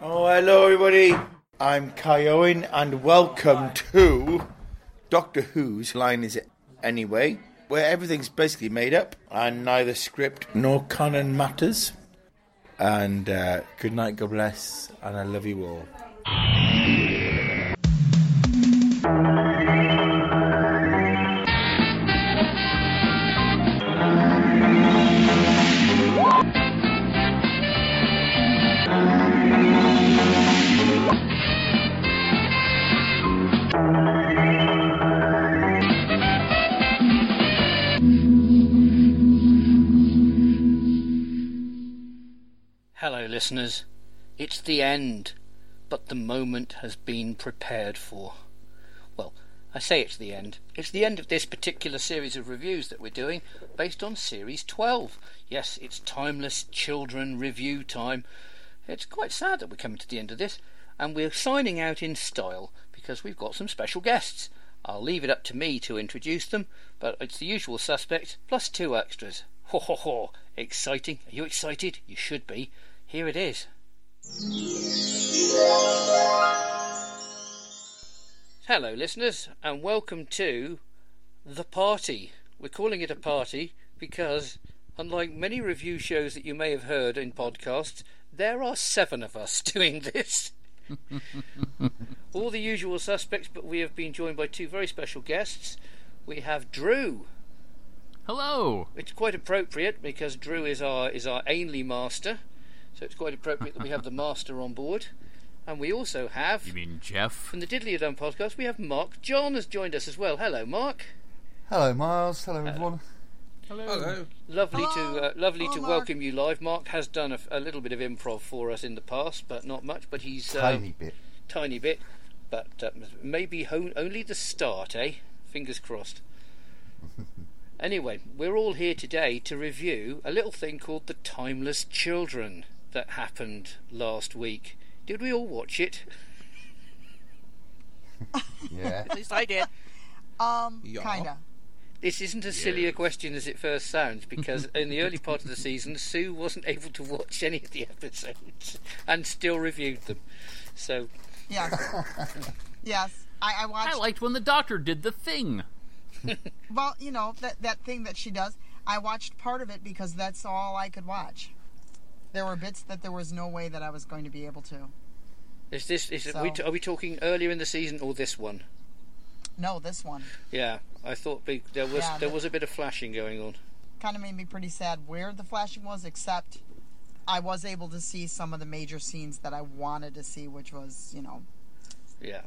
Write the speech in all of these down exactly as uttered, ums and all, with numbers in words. Oh, hello everybody. I'm Kai Owen and welcome to Doctor Who's Line Is It Anyway, where everything's basically made up and neither script nor canon matters. And uh, good night, God bless, and I love you all. Listeners, it's the end, but the moment has been prepared for. Well, I say it's the end. It's the end of this particular series of reviews that we're doing, based on Series twelve. Yes, it's Timeless Children review time. It's quite sad that we're coming to the end of this, and we're signing out in style, because we've got some special guests. I'll leave it up to me to introduce them, but it's the usual suspects, plus two extras. Ho ho ho! Exciting. Are you excited? You should be. Here it is. Hello, listeners, and welcome to The Party. We're calling it a party because, unlike many review shows that you may have heard in podcasts, there are seven of us doing this. All the usual suspects, but we have been joined by two very special guests. We have Drew. Hello. It's quite appropriate because Drew is our is our Ainley master. So it's quite appropriate that we have the master on board. And we also have... You mean Jeff? From the Diddly-a-Dum podcast, we have Mark. John has joined us as well. Hello, Mark. Hello, Miles. Hello, Hello. everyone. Hello. Hello. Lovely Hello. to uh, lovely Hello, to Mark. welcome you live. Mark has done a, a little bit of improv for us in the past, but not much. But he's... Uh, tiny bit. Tiny bit. But uh, maybe ho- only the start, eh? Fingers crossed. Anyway, we're all here today to review a little thing called The Timeless Children that happened last week. Did we all watch it? Yeah. At least I did. Um, yeah. Kinda. This isn't as silly a question as it first sounds, because in the early part of the season, Sue wasn't able to watch any of the episodes, and still reviewed them. So... Yes. yes. I, I watched... I liked when the doctor did the thing. Well, you know, that, that thing that she does. I watched part of it because that's all I could watch. There were bits that there was no way that I was going to be able to. Is this? Is so. it, are, we t- are we talking earlier in the season or this one? No, this one. Yeah, I thought be, there was yeah, there was a bit of flashing going on. Kind of made me pretty sad where the flashing was, except I was able to see some of the major scenes that I wanted to see, which was, you know. Yeah.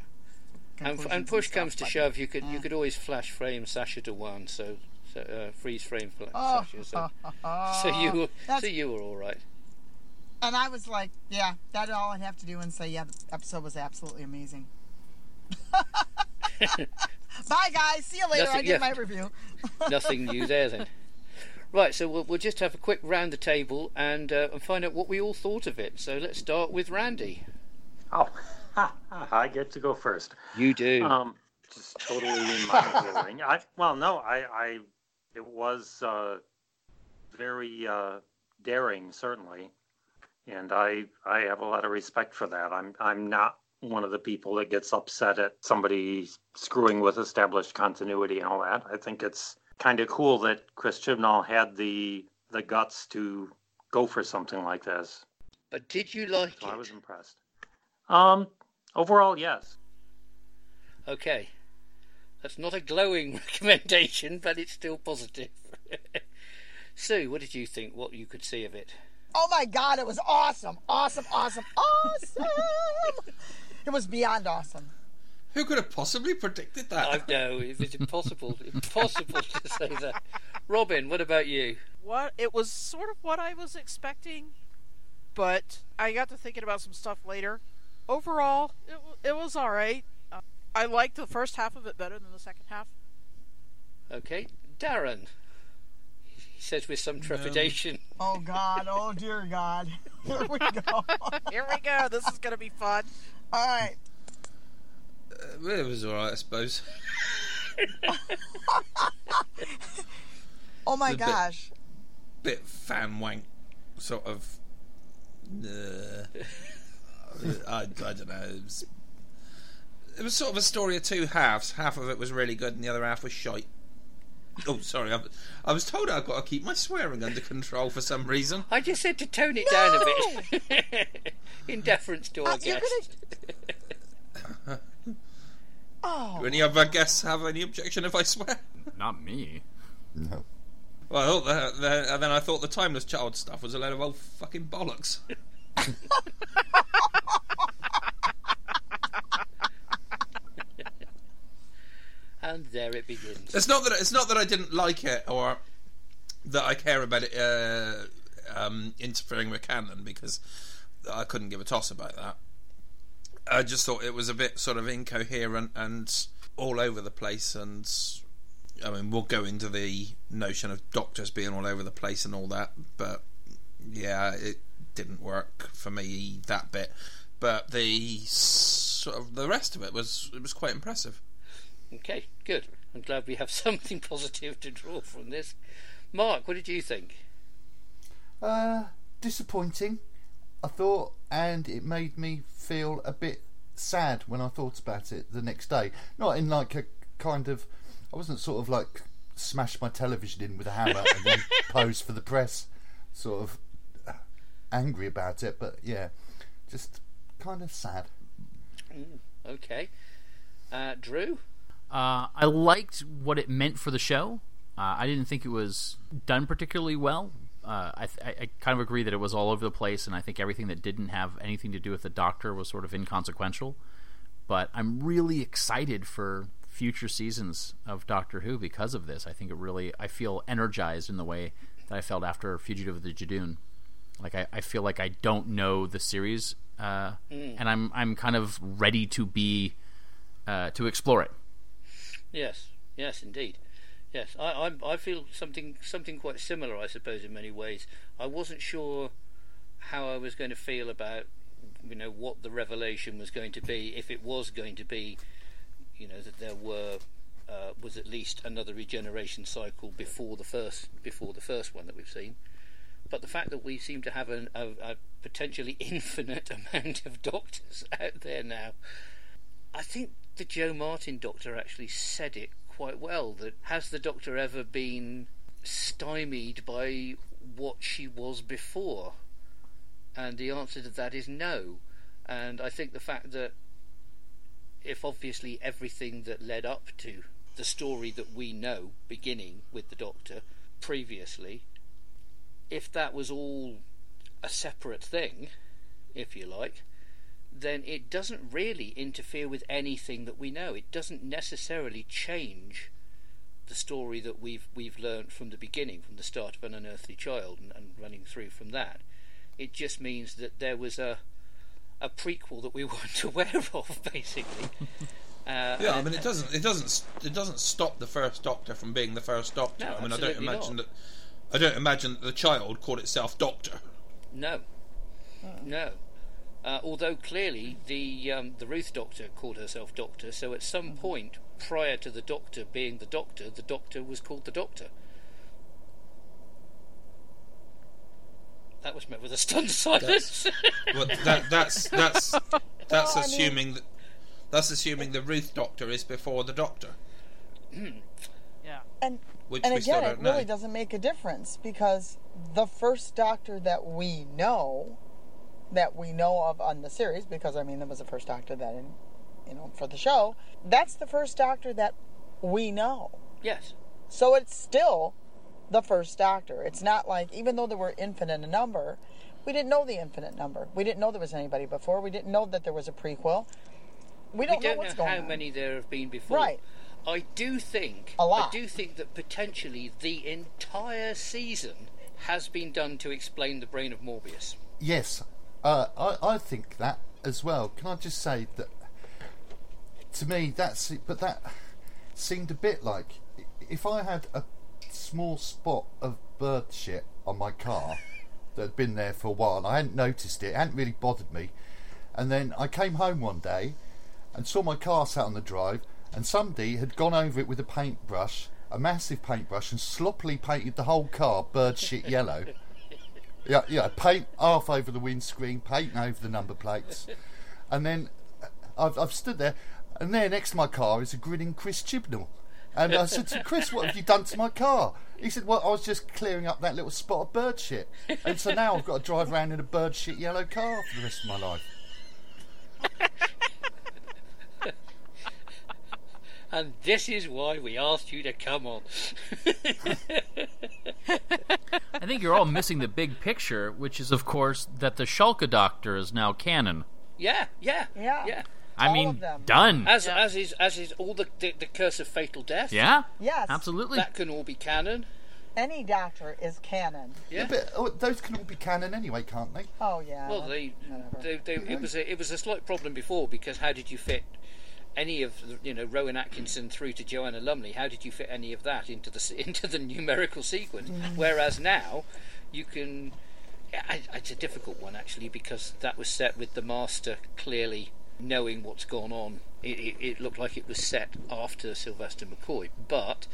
And, f- and push and comes to like shove, you could eh. you could always flash frame Sacha Dhawan, so, so uh, freeze frame for, like, oh, Sacha. So, oh, oh, so you were, so you were all right. And I was like, yeah, that's all I'd have to do and say, yeah, the episode was absolutely amazing. Bye, guys. See you later. Nothing, I did yeah. my review. Nothing new there, then. Right, so we'll, we'll just have a quick round the table and, uh, and find out what we all thought of it. So let's start with Randy. Oh, ha, ha, I get to go first. You do. Um, just totally mind-blowing. I, well, no, I, I it was uh, very uh, daring, certainly. And I, I have a lot of respect for that. I'm I'm not one of the people that gets upset at somebody screwing with established continuity and all that. I think it's kind of cool that Chris Chibnall had the the guts to go for something like this. But did you like so it? I was impressed. Um, overall, yes. Okay. That's not a glowing recommendation, but it's still positive. Sue, what did you think, what you could see of it? Oh my God, it was awesome. Awesome, awesome, awesome. It was beyond awesome. Who could have possibly predicted that? I know, it's impossible. Impossible to say that. Robin, what about you? What it was sort of what I was expecting, but I got to thinking about some stuff later. Overall, it, it was all right. Uh, I liked the first half of it better than the second half. Okay, Darren. He says with some trepidation. No. Oh, God. Oh, dear God. Here we go. Here we go. This is going to be fun. All right. Uh, well, it was all right, I suppose. Oh, my gosh. Bit, bit fan wank, sort of. Uh, I, I don't know. It was, it was sort of a story of two halves. Half of it was really good, and the other half was shite. Oh, sorry. I, I was told I've got to keep my swearing under control for some reason. I just said to tone it no! down a bit, in deference to our uh, guest. Gonna... oh. Do any of our guests have any objection if I swear? Not me. No. Well, the, the, and then I thought the Timeless Child stuff was a load of old fucking bollocks. And there it begins. It's not that it's not that I didn't like it or that I care about it uh, um, interfering with canon, because I couldn't give a toss about that. I just thought it was a bit sort of incoherent and all over the place, and I mean, we'll go into the notion of doctors being all over the place and all that, but yeah, it didn't work for me, that bit. But the sort of the rest of it was it was quite impressive. Okay, good. I'm glad we have something positive to draw from this. Mark, what did you think? Uh, disappointing, I thought, and it made me feel a bit sad when I thought about it the next day. Not in like a kind of... I wasn't sort of like smash my television in with a hammer and then pose for the press, sort of angry about it, but yeah, just kind of sad. Mm, okay. Uh, Drew? Uh, I liked what it meant for the show. Uh, I didn't think it was done particularly well. Uh, I, th- I kind of agree that it was all over the place, and I think everything that didn't have anything to do with the Doctor was sort of inconsequential. But I'm really excited for future seasons of Doctor Who because of this. I think it really... I feel energized in the way that I felt after Fugitive of the Judoon. Like, I, I feel like I don't know the series, uh, mm. and I'm I'm kind of ready to be... Uh, to explore it. Yes, yes, indeed. Yes, I, I I feel something something quite similar, I suppose, in many ways. I wasn't sure how I was going to feel about, you know, what the revelation was going to be, if it was going to be, you know, that there were uh, was at least another regeneration cycle before the first before the first one that we've seen. But the fact that we seem to have an, a, a potentially infinite amount of doctors out there now, I think. The Jo Martin Doctor actually said it quite well, that has the Doctor ever been stymied by what she was before? And the answer to that is no. And I think the fact that if obviously everything that led up to the story that we know, beginning with the Doctor previously, if that was all a separate thing, if you like, then it doesn't really interfere with anything that we know. It doesn't necessarily change the story that we've we've learned from the beginning, from the start of An Unearthly Child, and, and running through from that. It just means that there was a a prequel that we weren't aware of, basically. Uh, yeah, I mean, it doesn't it doesn't it doesn't stop the first Doctor from being the first Doctor. No, I mean, I don't imagine not. that I don't imagine that the child called itself Doctor. No, oh. no. Uh, although clearly the um, the Ruth Doctor called herself Doctor, so at some point prior to the Doctor being the Doctor, the Doctor was called the Doctor. That was met with a stunned silence. That's, well, that, that's that's that's no, assuming I mean... that, that's assuming the Ruth Doctor is before the Doctor. Yeah, and Which and again, it know. really doesn't make a difference, because the first Doctor that we know. that we know of on the series, because I mean there was the first Doctor that in, you know, for the show, that's the first Doctor that we know. Yes. So it's still the first Doctor. It's not like, even though there were infinite number, we didn't know the infinite number. We didn't know there was anybody before. We didn't know that there was a prequel. We don't, we don't know what's know going on. We don't know how many there have been before. Right. I do think a lot. I do think that potentially the entire season has been done to explain the brain of Morbius. Yes. Uh, I, I think that as well. Can I just say that to me, that's but that seemed a bit like if I had a small spot of bird shit on my car that had been there for a while, and I hadn't noticed it, it hadn't really bothered me, and then I came home one day and saw my car sat on the drive, and somebody had gone over it with a paintbrush, a massive paintbrush, and sloppily painted the whole car bird shit yellow. Yeah, yeah. Paint half over the windscreen, paint over the number plates, and then I've, I've stood there, and there next to my car is a grinning Chris Chibnall, and I said to Chris, "What have you done to my car?" He said, "Well, I was just clearing up that little spot of bird shit, and so now I've got to drive around in a bird shit yellow car for the rest of my life." And this is why we asked you to come on. I think you're all missing the big picture, which is, of course, that the Shulka Doctor is now canon. Yeah, yeah, yeah. yeah. I all mean, done. As yeah. as is as is all the, the the curse of fatal death. Yeah. Yes. Absolutely. That can all be canon. Any doctor is canon. Yeah, yeah but oh, those can all be canon anyway, can't they? Oh yeah. Well, they, they, they it was a, it was a slight problem before because how did you fit any of, you know, Rowan Atkinson through to Joanna Lumley, how did you fit any of that into the into the numerical sequence? Mm. Whereas now, you can... It's a difficult one, actually, because that was set with the Master clearly knowing what's gone on. It, it, it looked like it was set after Sylvester McCoy, but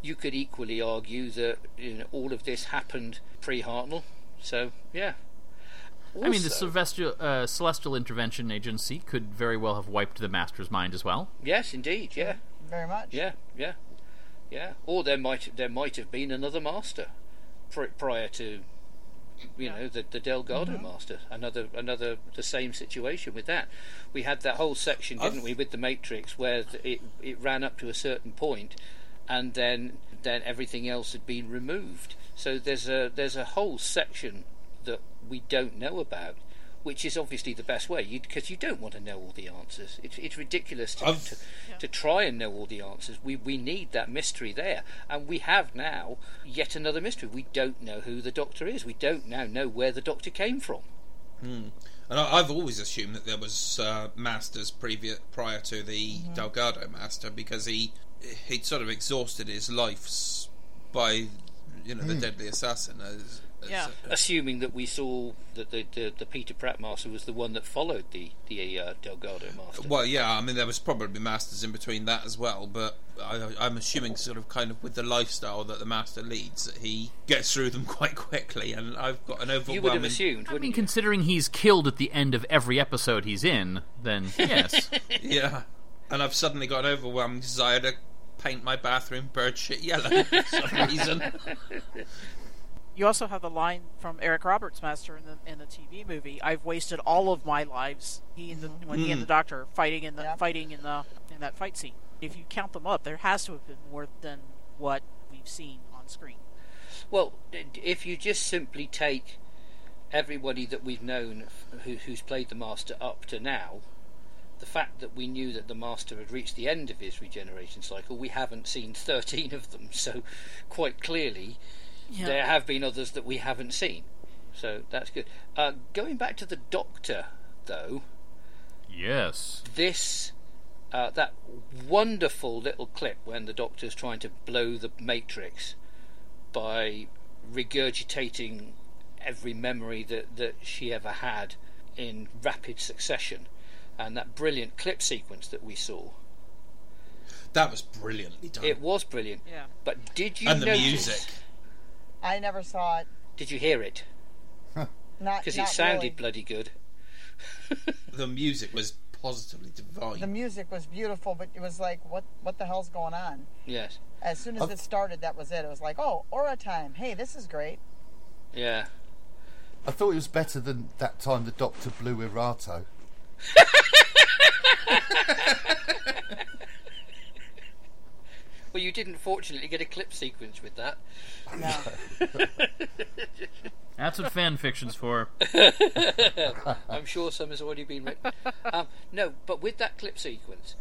you could equally argue that, you know, all of this happened pre-Hartnell, so, yeah. Also, I mean, the Celestial, uh, Celestial Intervention Agency could very well have wiped the Master's mind as well. Yes, indeed, yeah. Very much. Yeah, yeah, yeah. Or there might there might have been another Master pr- prior to, you know, the, the Delgado mm-hmm. Master. Another, another, the same situation with that. We had that whole section, didn't I've... we, with the Matrix, where it it ran up to a certain point, and then then everything else had been removed. So there's a there's a whole section that we don't know about, which is obviously the best way, because you don't want to know all the answers. It's it's ridiculous to to, yeah. to try and know all the answers. We we need that mystery there, and we have now yet another mystery. We don't know who the Doctor is. We don't now know where the Doctor came from. Hmm. And I, I've always assumed that there was uh, Masters previous prior to the mm-hmm. Delgado Master, because he he'd sort of exhausted his life by, you know, mm. the Deadly Assassin. As, Yeah. Assuming that we saw that the, the the Peter Pratt Master was the one that followed the the uh, Delgado Master. Well, yeah, I mean there was probably Masters in between that as well, but I, I'm assuming sort of kind of with the lifestyle that the Master leads, that he gets through them quite quickly, and I've got an overwhelming... You would have assumed, wouldn't I mean, you? Considering he's killed at the end of every episode he's in, then yes. Yeah, and I've suddenly got an overwhelming desire to paint my bathroom bird shit yellow for some reason. You also have the line from Eric Roberts' Master in the in the T V movie. I've wasted all of my lives. He and the, when mm. he and the Doctor fighting in the yeah. fighting in the in that fight scene. If you count them up, there has to have been more than what we've seen on screen. Well, if you just simply take everybody that we've known who, who's played the Master up to now, the fact that we knew that the Master had reached the end of his regeneration cycle, we haven't seen thirteen of them. So, quite clearly. Yeah. There have been others that we haven't seen, so that's good. Uh, going back to the Doctor, though. Yes. This, uh, that wonderful little clip when the Doctor's trying to blow the Matrix by regurgitating every memory that, that she ever had in rapid succession, and that brilliant clip sequence that we saw. That was brilliantly done. It was brilliant. Yeah. But did you notice? And the notice- music. I never saw it. Did you hear it? Huh. Not because it sounded really. Bloody good. The music was positively divine. The music was beautiful, but it was like, what what the hell's going on? Yes. As soon as I've... it started, that was it. It was like, oh, aura time. Hey, this is great. Yeah. I thought it was better than that time the Doctor blew Erato. Well, you didn't fortunately get a clip sequence with that. No. That's what fan fiction's for. I'm sure some has already been written. Um, no, but with that clip sequence,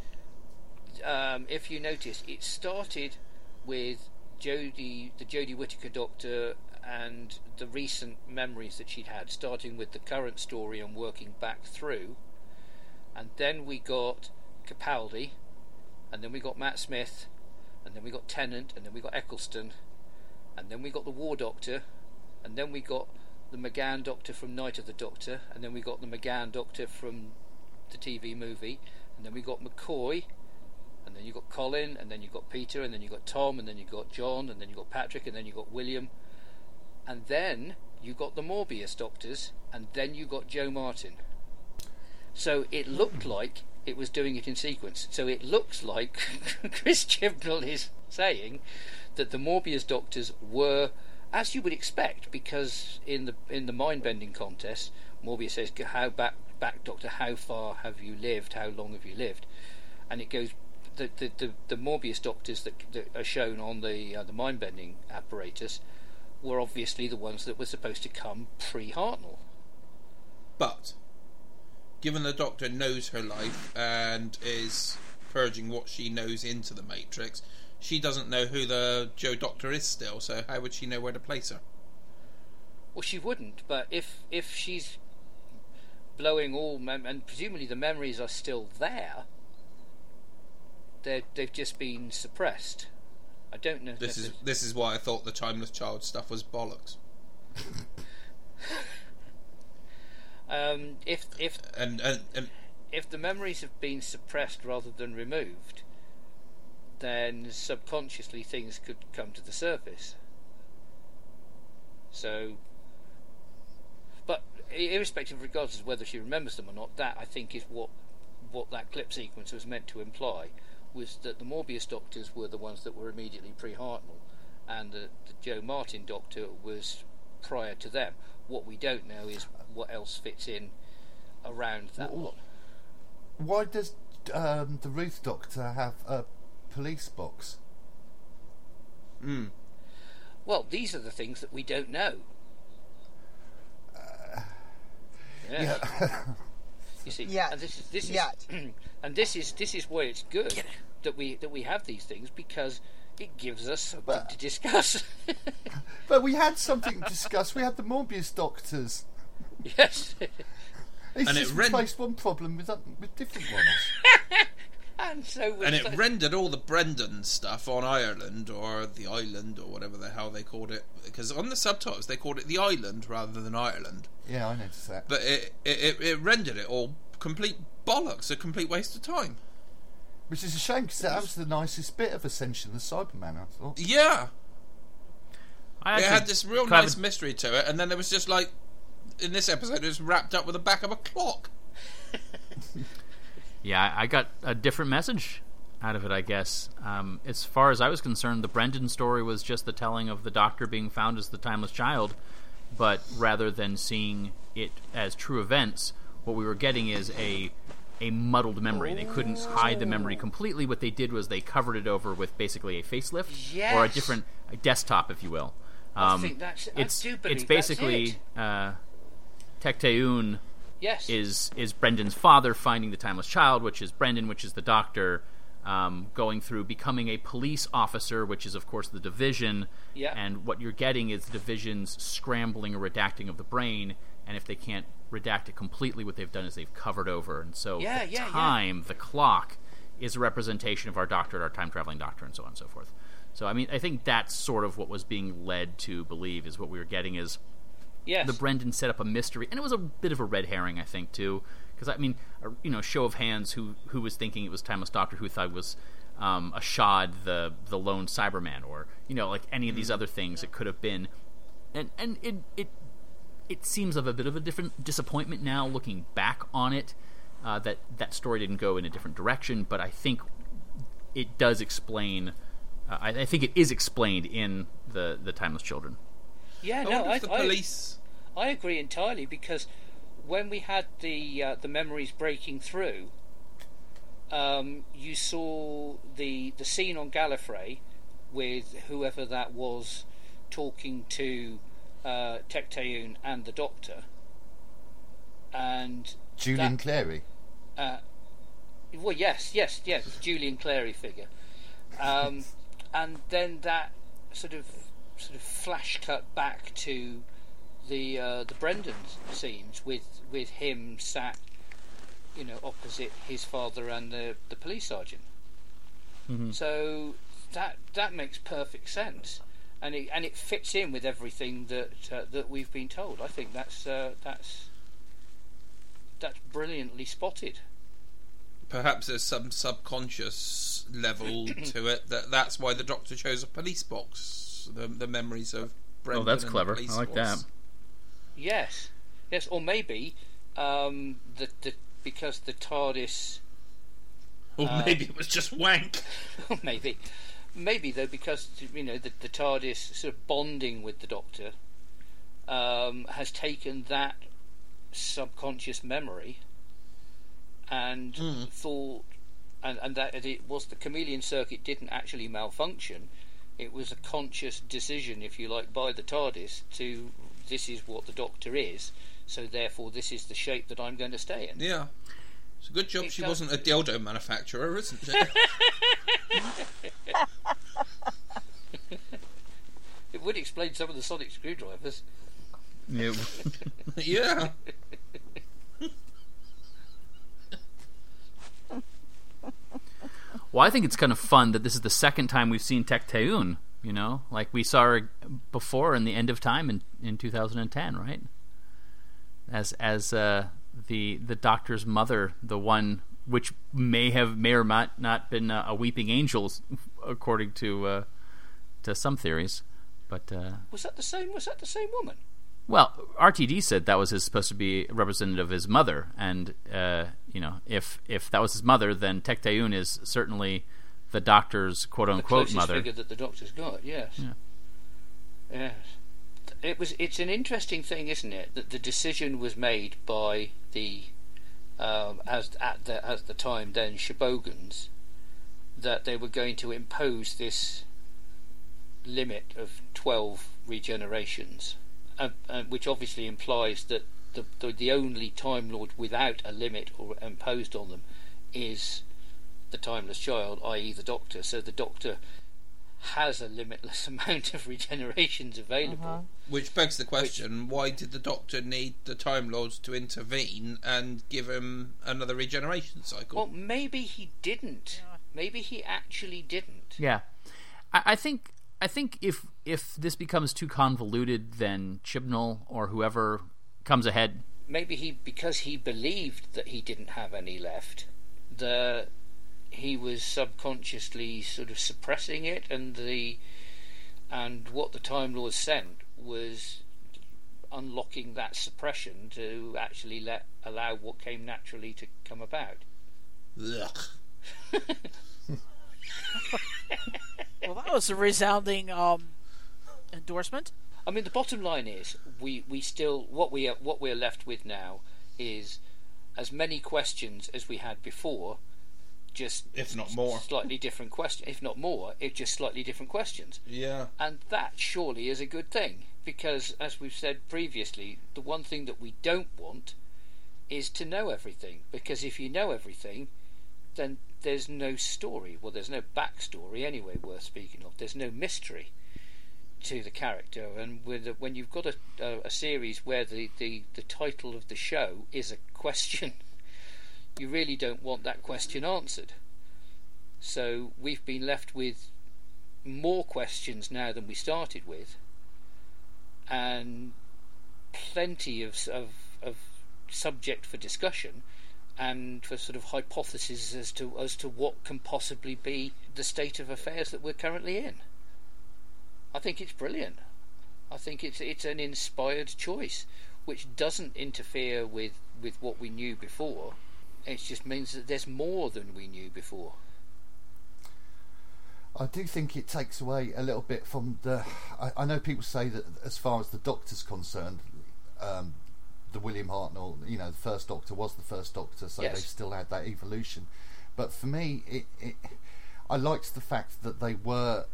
um, if you notice, it started with Jodie, the Jodie Whittaker Doctor, and the recent memories that she'd had, starting with the current story and working back through. And then we got Capaldi, and then we got Matt Smith, and then we got Tennant, and then we got Eccleston, and then we got the War Doctor, and then we got the McGann Doctor from Night of the Doctor, and then we got the McGann Doctor from the T V movie, and then we got McCoy, and then you got Colin, and then you got Peter, and then you got Tom, and then you got John, and then you got Patrick, and then you got William, and then you got the Morbius Doctors, and then you got Jo Martin. So it looked like it was doing it in sequence. So it looks like Chris Chibnall is saying that the Morbius Doctors were, as you would expect, because in the in the mind-bending contest, Morbius says, "How back, back, Doctor? How far have you lived? How long have you lived?" And it goes, the the, the, the Morbius Doctors that, that are shown on the uh, the mind-bending apparatus were obviously the ones that were supposed to come pre-Hartnell. But given the Doctor knows her life and is purging what she knows into the Matrix, she doesn't know who the Jo Doctor is still, so how would she know where to place her? Well, she wouldn't, but if if she's blowing all... Mem- and presumably the memories are still there, they've just been suppressed. I don't know... This is was... this is why I thought the Timeless Child stuff was bollocks. um, if if and, and, and... if the memories have been suppressed rather than removed, then subconsciously things could come to the surface. So, but irrespective, regardless of whether she remembers them or not, that I think is what what that clip sequence was meant to imply, was that the Morbius Doctors were the ones that were immediately pre-Hartnell, and the, the Jo Martin Doctor was prior to them. What we don't know is what else fits in around that lot. Why does um, the Ruth Doctor have a police box? Hmm. Well, these are the things that we don't know. Uh, yeah. yeah. You see, yeah. and this is this is yeah. and this is this is where it's good it. that we that we have these things, because it gives us something but, to discuss. But we had something to discuss. We had the Morbius Doctors. Yes. It's and just it replaced rend- one problem with with different ones. And so and it the- rendered all the Brendan stuff on Ireland, or the island, or whatever the hell they called it, because on the subtitles they called it the island rather than Ireland. Yeah, I noticed that. But it it, it rendered it all complete bollocks, a complete waste of time. Which is a shame, because that was the nicest bit of Ascension of the Cybermen, I thought. Yeah. I it had this real nice mystery to it, and then it was just like, in this episode, it was wrapped up with the back of a clock. Yeah, I got a different message out of it, I guess. Um, as far as I was concerned, the Brendan story was just the telling of the Doctor being found as the Timeless Child, but rather than seeing it as true events, what we were getting is a a muddled memory. They couldn't hide the memory completely. What they did was they covered it over with basically a facelift, yes, or a different a desktop, if you will. Um, I think that's... It's, I do believe it's basically that's it. uh, Tecteun... Yes. Is is Brendan's father finding the Timeless Child, which is Brendan, which is the Doctor, um, going through becoming a police officer, which is of course the Division. Yeah. And what you're getting is the Division's scrambling or redacting of the brain, and if they can't redact it completely, what they've done is they've covered over. And so yeah, the yeah, time, yeah. the clock, is a representation of our Doctor, our time traveling Doctor, and so on and so forth. So I mean, I think that's sort of what was being led to believe, is what we were getting is. Yes. The Brendan set up a mystery, and it was a bit of a red herring, I think, too, because I mean, a, you know, show of hands, who who was thinking it was Timeless Doctor, who thought it was um, Ashad, the the lone Cyberman, or you know, like any of these other things it could have been, and and it it it seems of a bit of a different disappointment now, looking back on it, uh, that that story didn't go in a different direction, but I think it does explain, uh, I, I think it is explained in the the Timeless Children. Yeah, I no, I, the police... I I agree entirely, because when we had the uh, the memories breaking through, um, you saw the the scene on Gallifrey with whoever that was talking to uh, Tecteun and the Doctor, and Julian that, Clary. Uh, well, yes, yes, yes, Julian Clary figure, um, and then that sort of. sort of flash cut back to the uh, the Brendan scenes with with him sat, you know, opposite his father and the, the police sergeant. Mm-hmm. So that that makes perfect sense, and it and it fits in with everything that uh, that we've been told. I think that's uh, that's that's brilliantly spotted. Perhaps there's some subconscious level to it that that's why the Doctor chose a police box. The, the memories of Brendan. Oh, that's clever. I like that. Yes, yes, or maybe um, the, the because the TARDIS. Or um, maybe it was just wank. maybe, maybe though, because you know the, the TARDIS sort of bonding with the Doctor um, has taken that subconscious memory and mm. thought, and, and that it was the chameleon circuit didn't actually malfunction. It was a conscious decision, if you like, by the TARDIS to this is what the Doctor is, so therefore this is the shape that I'm going to stay in. Yeah. It's a good job it she does... wasn't a dildo manufacturer, isn't she? It would explain some of the sonic screwdrivers. Yeah. Yeah. Well, I think it's kind of fun that this is the second time we've seen Tecteun, you know? Like, we saw her before in the End of Time in, in two thousand ten, right? As as uh, the the Doctor's mother, the one which may have may or might not been uh, a weeping angel, according to uh, to some theories. But uh, was that the same? Was that the same woman? Well, R T D said that was his, supposed to be representative of his mother, and uh, you know, if if that was his mother, then Tecteun is certainly the Doctor's quote unquote the mother. The closest figure that the Doctor's got, yes, yeah. Yes. It was. It's an interesting thing, isn't it, that the decision was made by the um, as at the at the time then Shobogans that they were going to impose this limit of twelve regenerations. Uh, uh, which obviously implies that the, the the only Time Lord without a limit or imposed on them is the Timeless Child, that is the Doctor. So the Doctor has a limitless amount of regenerations available. Uh-huh. Which begs the question, which, why did the Doctor need the Time Lords to intervene and give him another regeneration cycle? Well, maybe he didn't. Maybe he actually didn't. Yeah. I, I think... I think if if this becomes too convoluted, then Chibnall or whoever comes ahead. Maybe he, because he believed that he didn't have any left, the he was subconsciously sort of suppressing it, and the and what the Time Lords sent was unlocking that suppression to actually let allow what came naturally to come about. Ugh. Well, that was a resounding um, endorsement. I mean, the bottom line is we, we still what we are, what we're left with now is as many questions as we had before, just if not more, slightly different questions. If not more, it's just slightly different questions. Yeah, and that surely is a good thing because, as we've said previously, the one thing that we don't want is to know everything because if you know everything, then there's no story. Well, there's no backstory anyway worth speaking of. There's no mystery to the character. And with a, when you've got a, a, a series where the, the, the title of the show is a question, you really don't want that question answered. So we've been left with more questions now than we started with, and plenty of of, of subject for discussion. And for sort of hypotheses as to as to what can possibly be the state of affairs that we're currently in. I think it's brilliant. I think it's it's an inspired choice, which doesn't interfere with, with what we knew before. It just means that there's more than we knew before. I do think it takes away a little bit from the. I, I know people say that as far as the Doctor's concerned. Um, The William Hartnell, you know, the first Doctor was the first Doctor, so yes. They still had that evolution. But for me, it, it, I liked the fact that they were,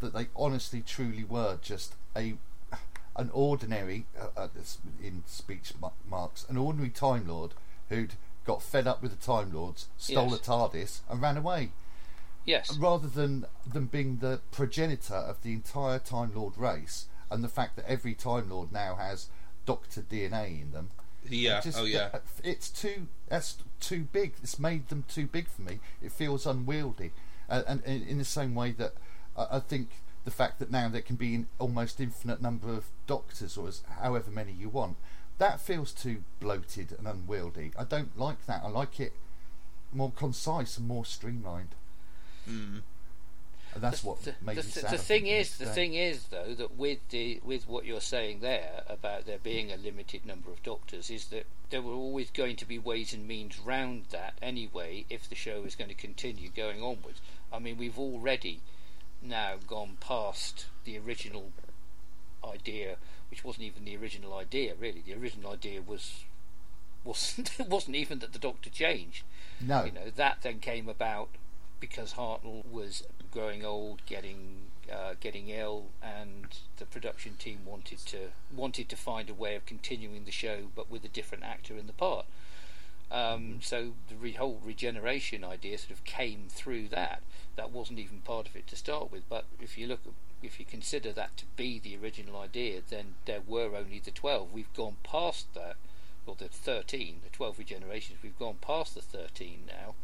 that they honestly, truly were just a, an ordinary, uh, in speech marks, an ordinary Time Lord who'd got fed up with the Time Lords, stole yes. a TARDIS, and ran away. Yes. Rather than than being the progenitor of the entire Time Lord race, and the fact that every Time Lord now has Doctor D N A in them. Yeah, just, oh yeah. It's too. That's too big. It's made them too big for me. It feels unwieldy, uh, and, and in the same way that uh, I think the fact that now there can be an almost infinite number of Doctors, or as, however many you want, that feels too bloated and unwieldy. I don't like that. I like it more concise and more streamlined. Mm. And that's the, what the, made the, me sad. The thing is, the thing is, though, that with the with what you're saying there about there being a limited number of doctors, is that there were always going to be ways and means round that anyway if the show is going to continue going onwards. I mean, we've already now gone past the original idea, which wasn't even the original idea, really. The original idea was wasn't wasn't even that the Doctor changed. No, you know, that then came about because Hartnell was growing old, getting uh, getting ill, and the production team wanted to wanted to find a way of continuing the show, but with a different actor in the part. Um, so the re- whole regeneration idea sort of came through that. That wasn't even part of it to start with. But if you look, if you consider that to be the original idea, then there were only the twelve. We've gone past that, or the thirteen, the twelve regenerations. We've gone past the thirteen now.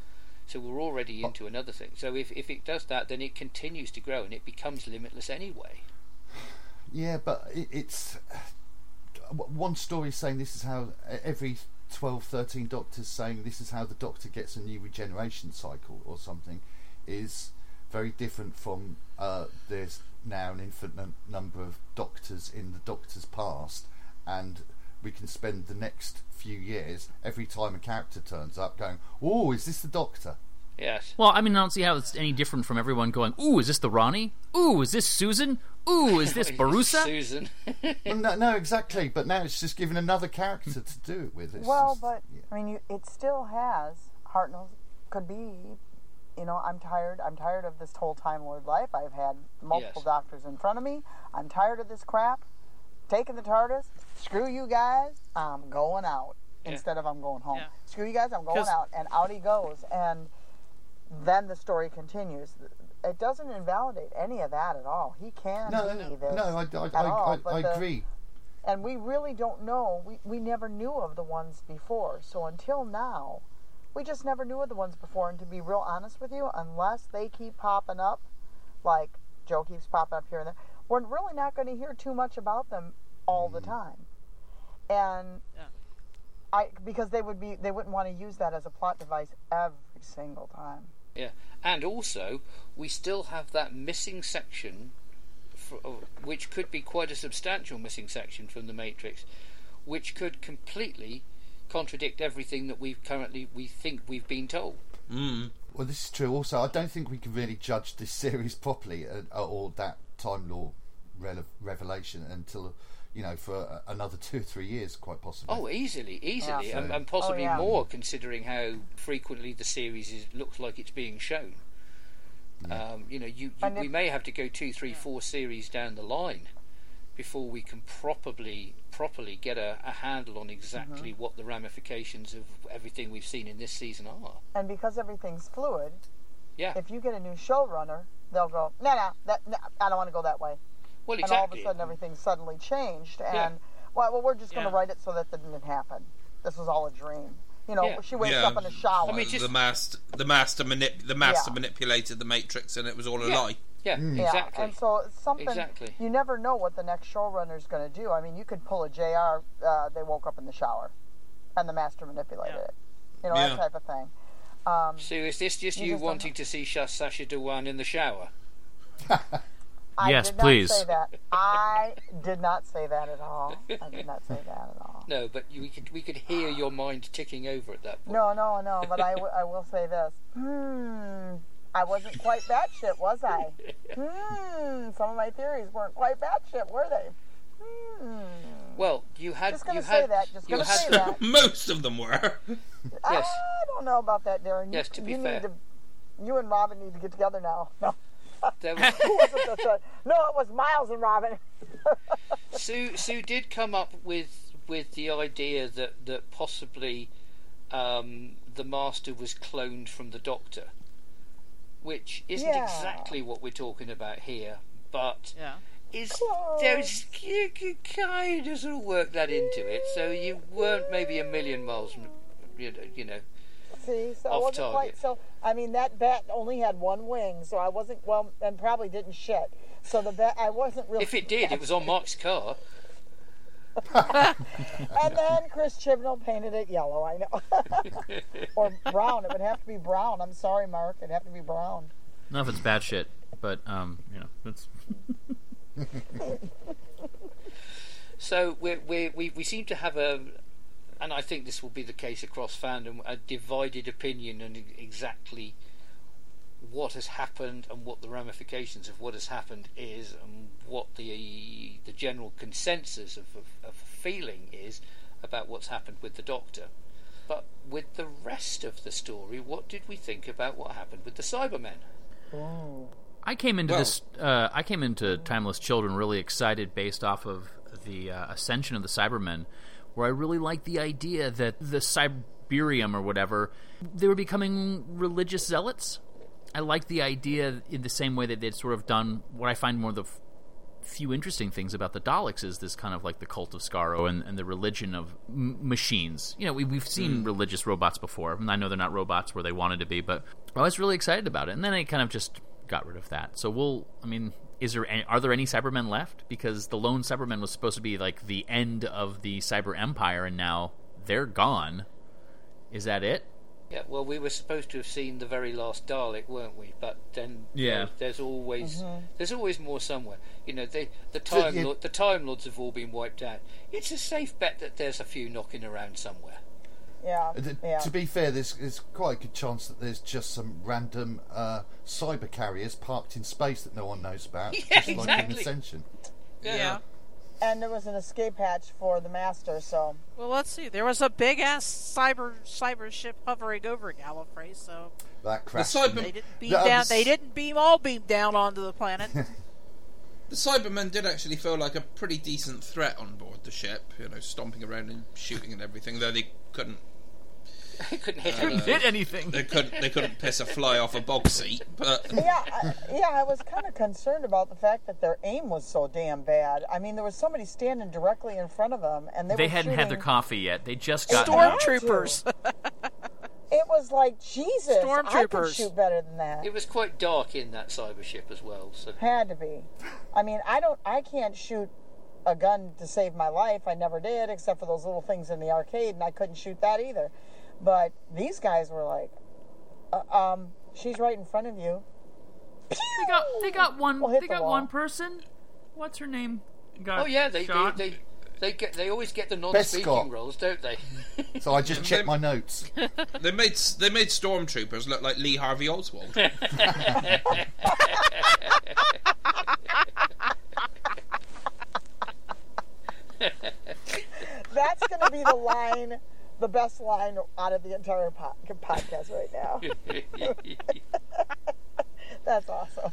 So we're already into another thing. So if if it does that, then it continues to grow and it becomes limitless anyway. Yeah, but it, it's one story saying this is how every twelve, thirteen doctors saying this is how the Doctor gets a new regeneration cycle or something is very different from uh, there's now an infinite number of doctors in the Doctor's past, and we can spend the next few years every time a character turns up going, "Oh, is this the Doctor?" Yes. Well, I mean, I don't see how it's any different from everyone going, "Ooh, is this the Ronnie? Ooh, is this Susan? Ooh, is this Barusa?" Susan. Well, no, no, exactly. But now it's just given another character to do it with. It's well, just, but yeah. I mean, you, it still has Hartnell. Could be, you know, I'm tired. I'm tired of this whole Time Lord life. I've had multiple yes. doctors in front of me. I'm tired of this crap. Taking the TARDIS, screw you guys, I'm going out. Yeah. Instead of I'm going home. Yeah. Screw you guys, I'm going out. And out he goes. And then the story continues. It doesn't invalidate any of that at all. He can no, be no, this. No, I, I, at I, all, I, I, I the, agree. And we really don't know. We, we never knew of the ones before. So until now, we just never knew of the ones before. And to be real honest with you, unless they keep popping up, like Joe keeps popping up here and there, we're really not going to hear too much about them all the time, and yeah. I because they would be they wouldn't want to use that as a plot device every single time. Yeah, and also we still have that missing section, for, which could be quite a substantial missing section from the Matrix, which could completely contradict everything that we've currently we think we've been told. Mm. Well, this is true. Also, I don't think we can really judge this series properly uh, or that Time Lore re- revelation until. You know, for another two or three years, quite possibly. Oh, easily, easily, oh, and, and possibly oh, yeah. more, considering how frequently the series is, looks like it's being shown. Yeah. Um, you know, you, you, we may have to go two, three, four series down the line before we can properly, properly get a, a handle on exactly mm-hmm. what the ramifications of everything we've seen in this season are. And because everything's fluid, yeah. if you get a new showrunner, they'll go, no, no, that, no I don't want to go that way. Well, exactly. And all of a sudden everything suddenly changed and yeah. well, well we're just going to yeah. write it so that it didn't happen. This was all a dream. You know, yeah. she wakes yeah. up in a shower. I mean, just... the master the master manip- the master yeah. manipulated the Matrix and it was all a yeah. lie. Yeah, mm. exactly. Yeah. And so it's something exactly. you never know what the next showrunner's going to do. I mean, you could pull a J R uh, they woke up in the shower and the master manipulated yeah. it. You know, yeah. that type of thing. Um, so is this just you, you just wanting to see Sacha Dhawan in the shower? I yes, did not please. Say that. I did not say that at all. I did not say that at all. No, but we could we could hear your mind ticking over at that point. No, no, no. But I, w- I will say this. Hmm. I wasn't quite batshit, was I? Hmm. Some of my theories weren't quite batshit, were they? Hmm. Well, you had just going to say that. Just going to say that. Most of them were. Yes. I don't know about that, Darren. You, yes, to be you fair. Need to, you and Robin need to get together now. No. There was... no, it was Miles and Robin. Sue Sue did come up with with the idea that that possibly um, the Master was cloned from the Doctor, which isn't yeah. exactly what we're talking about here, but yeah. is there's you can kind of sort of work that into it, so you weren't maybe a million miles, you know. You know See, so I wasn't quite so. I mean, that bat only had one wing, so I wasn't well, and probably didn't shit. So the bat, I wasn't really. If it did, it was on Mark's car. And then Chris Chibnall painted it yellow. I know, or brown. It would have to be brown. I'm sorry, Mark. It'd have to be brown. Not if it's bat shit. But, um, you know, that's... So we we we we seem to have a, and I think this will be the case across fandom, a divided opinion on exactly what has happened and what the ramifications of what has happened is, and what the the general consensus of of, of feeling is about what's happened with the Doctor. But with the rest of the story, what did we think about what happened with the Cybermen? Oh. I came into well, this. Uh, I came into Timeless Children really excited, based off of the uh, Ascension of the Cybermen, where I really liked the idea that the Cyberium or whatever, they were becoming religious zealots. I liked the idea in the same way that they'd sort of done what I find one of the f- few interesting things about the Daleks is this kind of like the cult of Skaro and, and the religion of m- machines. You know, we, we've seen mm. religious robots before, and I know they're not robots where they wanted to be, but I was really excited about it. And then I kind of just got rid of that. So we'll, I mean, is there any, are there any Cybermen left? Because the lone Cybermen was supposed to be like the end of the Cyber Empire, and now they're gone. Is that it? Yeah, well, we were supposed to have seen the very last Dalek, weren't we? But then yeah. you know, there's always mm-hmm. there's always more somewhere. You know, they, the Time so, yeah. Lord, the Time Lords have all been wiped out. It's a safe bet that there's a few knocking around somewhere. Yeah. To, yeah. to be fair, there's, there's quite a good chance that there's just some random uh, cyber carriers parked in space that no one knows about, yeah, just exactly. like in Ascension. Yeah. yeah. And there was an escape hatch for the Master, so... Well, let's see. There was a big-ass cyber cyber ship hovering over Gallifrey, so... That crashed. The cyber... They didn't beam the, uh, down. The... They didn't beam all beam down onto the planet. The Cybermen did actually feel like a pretty decent threat on board the ship, you know, stomping around and shooting and everything, though they couldn't... They couldn't hit, uh, couldn't hit anything. They couldn't. They couldn't piss a fly off a bog seat. But yeah, I, yeah, I was kind of concerned about the fact that their aim was so damn bad. I mean, there was somebody standing directly in front of them, and they, they were hadn't shooting... had their coffee yet. They just got stormtroopers. It was like, Jesus, I could shoot better than that. It was quite dark in that cyber ship as well. So had to be. I mean, I don't. I can't shoot a gun to save my life. I never did, except for those little things in the arcade, and I couldn't shoot that either. But these guys were like, uh, um, she's right in front of you. They got, they got one, we'll they the got wall. one person. What's her name? Got oh yeah, they shot. They, they they get they always get the non-speaking roles, don't they? So I just checked my notes. They made they made stormtroopers look like Lee Harvey Oswald. That's gonna be the line. The best line out of the entire po- podcast right now. That's awesome.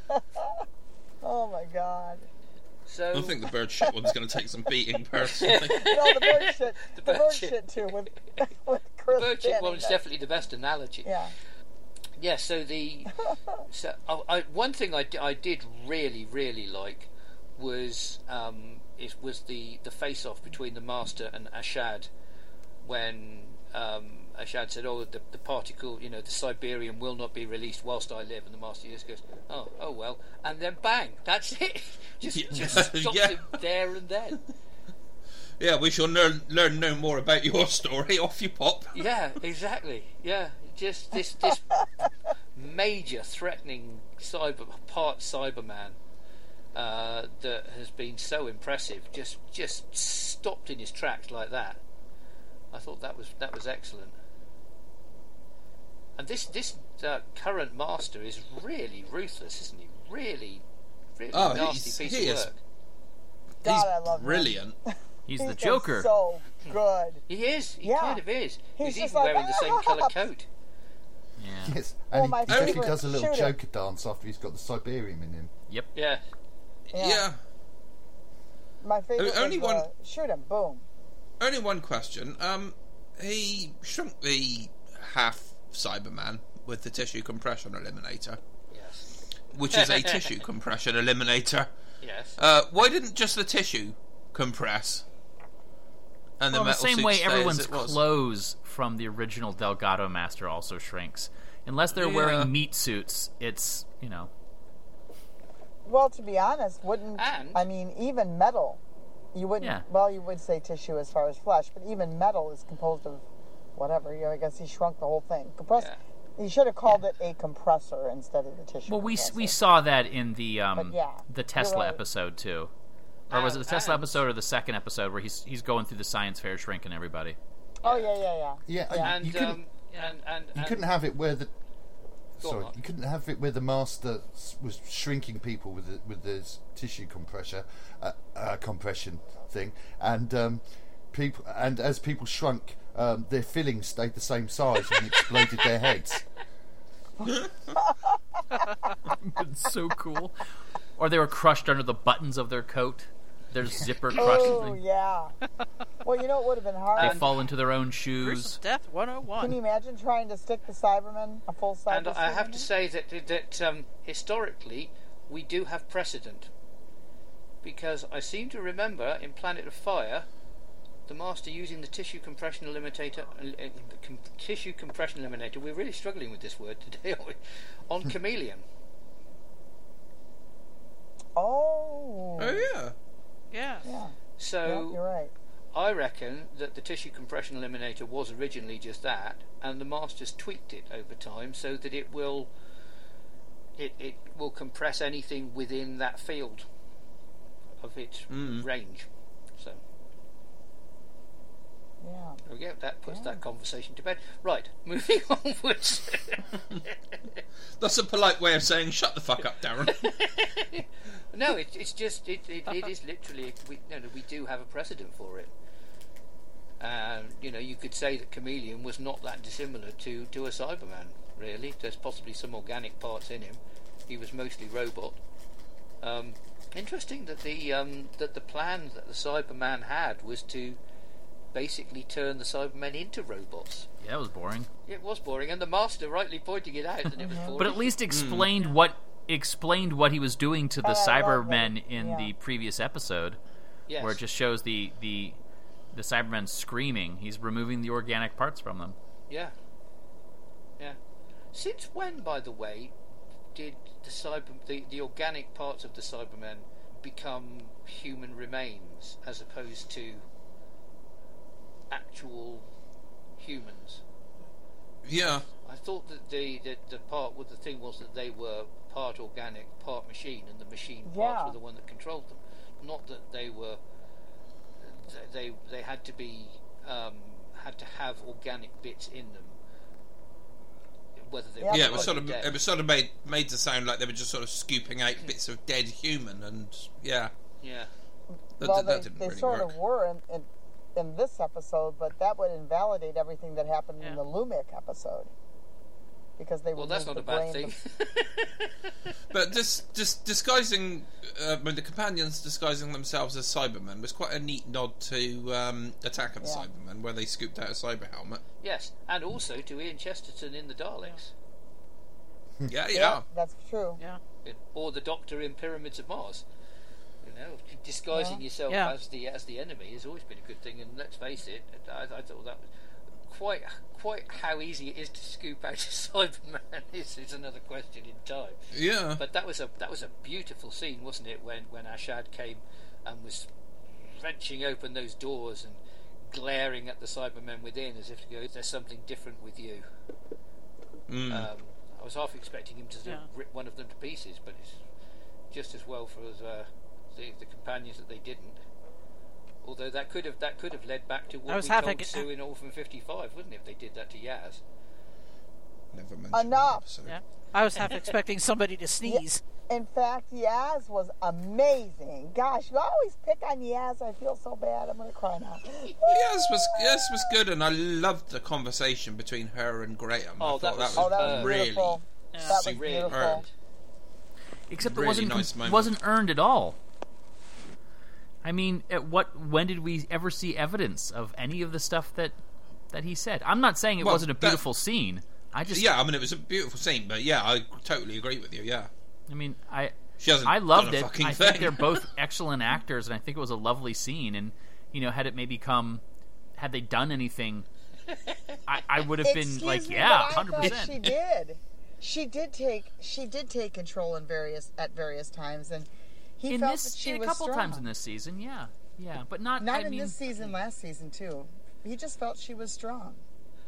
Oh my god. So I think the bird shit one's going to take some beating personally. No, the bird shit. The, the bird, bird shit. shit too with, with Chris. The bird shit one's definitely the best analogy. Yeah. Yeah. So the so I, I, one thing I, I did really really like was um it was the the face off between the Master and Ashad. When um, Ashad said, "Oh, the, the particle, you know, the Cyberium will not be released whilst I live," and the Master just goes, "Oh, oh well," and then bang, that's it. just, yeah. just stops yeah. him there and then. Yeah, we shall learn learn no more about your story. Off you pop. Yeah, exactly. Yeah, just this this major threatening cyber part Cyberman uh, that has been so impressive. Just just stopped in his tracks like that. I thought that was that was excellent, and this this uh, current Master is really ruthless, isn't he? Really, really oh, nasty piece he of is, work. God, he's I love brilliant. Him. He's, he's the Joker. So good. He is. He yeah. kind of is. He's, he's even like, wearing the same colour coat. Yeah. Yes, and well, he, he actually does a little Shoot Joker it. dance after he's got the Cyberium in him. Yep. Yeah. Yeah. yeah. My favorite. Only one. Uh, shoot him! Boom. Only one question. Um, he shrunk the half Cyberman with the tissue compression eliminator. Yes. Which is a tissue compression eliminator. Yes. Uh, why didn't just the tissue compress? And well, the metal the same way everyone's clothes from the original Delgado Master also shrinks. Unless they're yeah. wearing meat suits, it's, you know. Well, to be honest, wouldn't... And? I mean, even metal... You wouldn't. Yeah. Well, you would say tissue as far as flesh, but even metal is composed of whatever. You know, I guess he shrunk the whole thing. Compressed. Yeah. You should have called yeah. it a compressor instead of the tissue. Well, we compressor. we saw that in the um yeah, the Tesla right. episode too, or was it the Tesla episode or the second episode where he's he's going through the science fair shrinking everybody? Oh yeah, yeah, yeah. Yeah, yeah. And you couldn't, um, and, and, and you couldn't have it where the sorry, you couldn't have it where the master was shrinking people with the, with this tissue compressor uh, uh, compression thing, and um, people and as people shrunk. Um, their fillings stayed the same size and exploded their heads. It's so cool. Or they were crushed under the buttons of their coat. Their zipper crushed. Oh, yeah. Well, you know, it would have been hard. They and fall into their own shoes. Death one oh one. Can you imagine trying to stick the Cybermen, a full Cyberman? And I have to say that, that um, historically, we do have precedent. Because I seem to remember in Planet of Fire... the master using the tissue compression eliminator, uh, com- tissue compression eliminator. We're really struggling with this word today, aren't we? On Chameleon. Oh. Oh yeah. Yeah. Yeah. So yeah, you're right. I reckon that the tissue compression eliminator was originally just that, and the master's tweaked it over time so that it will, it it will compress anything within that field of its mm. range. So. Yeah. There we go. That puts yeah. that conversation to bed. Right, moving onwards. That's a polite way of saying shut the fuck up, Darren. No, it, it's just it, it, it is literally we, no, no, we do have a precedent for it. Um, you know, you could say that Chameleon was not that dissimilar to, to a Cyberman. Really, there's possibly some organic parts in him. He was mostly robot. Um, interesting that the um, that the plan that the Cyberman had was to basically turn the Cybermen into robots. Yeah, it was boring. It was boring, and the master rightly pointing it out that it was boring. But at least explained mm. what explained what he was doing to the uh, Cybermen in yeah. the previous episode, yes. where it just shows the the the Cybermen screaming. He's removing the organic parts from them. Yeah, yeah. Since when, by the way, did the cyber the, the organic parts of the Cybermen become human remains as opposed to actual humans? Yeah. I thought that the, the the part with the thing was that they were part organic, part machine, and the machine yeah. parts were the one that controlled them. Not that they were. They they had to be um, had to have organic bits in them. Whether they yeah, were yeah it was sort of dead. It was sort of made made to sound like they were just sort of scooping out bits of dead human, and yeah yeah. That, well, that, that they, didn't they really sort work. Of were in. in in this episode, but that would invalidate everything that happened yeah. in the Lumic episode, because they well that's not a bad thing. But just just disguising uh, when the companions disguising themselves as Cybermen was quite a neat nod to um, Attack of the yeah. Cybermen, where they scooped out a cyber helmet. Yes, and also to Ian Chesterton in the Daleks. yeah yeah, yeah. yeah that's true yeah it, or the Doctor in Pyramids of Mars. No, disguising yeah. yourself yeah. as the as the enemy has always been a good thing, and let's face it, I, I thought that was quite quite how easy it is to scoop out a Cyberman is, is another question in time. Yeah, but that was a that was a beautiful scene, wasn't it? When when Ashad came and was wrenching open those doors and glaring at the Cybermen within, as if to go, "There's something different with you." Mm. Um, I was half expecting him to yeah. rip one of them to pieces, but it's just as well for us. Uh, The, the companions that they didn't, although that could have that could have led back to what we told g- Sue in Orphan fifty-five, wouldn't it, if they did that to Yaz? Never mentioned enough. That, so. Yeah. I was half expecting somebody to sneeze. Yeah. In fact, Yaz was amazing. Gosh, you always pick on Yaz. I feel so bad. I'm going to cry now. Yaz was Yaz was good, and I loved the conversation between her and Graham. Oh, I that, was, that was oh, that was really beautiful. Yeah. That was beautiful. Earned. Except really it wasn't nice com- wasn't earned at all. I mean, at what? When did we ever see evidence of any of the stuff that that he said? I'm not saying it well, wasn't a beautiful that, scene. I just yeah, I mean, it was a beautiful scene, but yeah, I totally agree with you. Yeah, I mean, I she hasn't I loved done a it. Fucking I thing. Think they're both excellent actors, and I think it was a lovely scene. And you know, had it maybe come, had they done anything, I, I would have been like, me, yeah, one hundred percent. She did. She did take. She did take control in various at various times, and. He in felt this, that she in a couple was times in this season, yeah, yeah, but not. Not I in mean, this season, last season too. He just felt she was strong.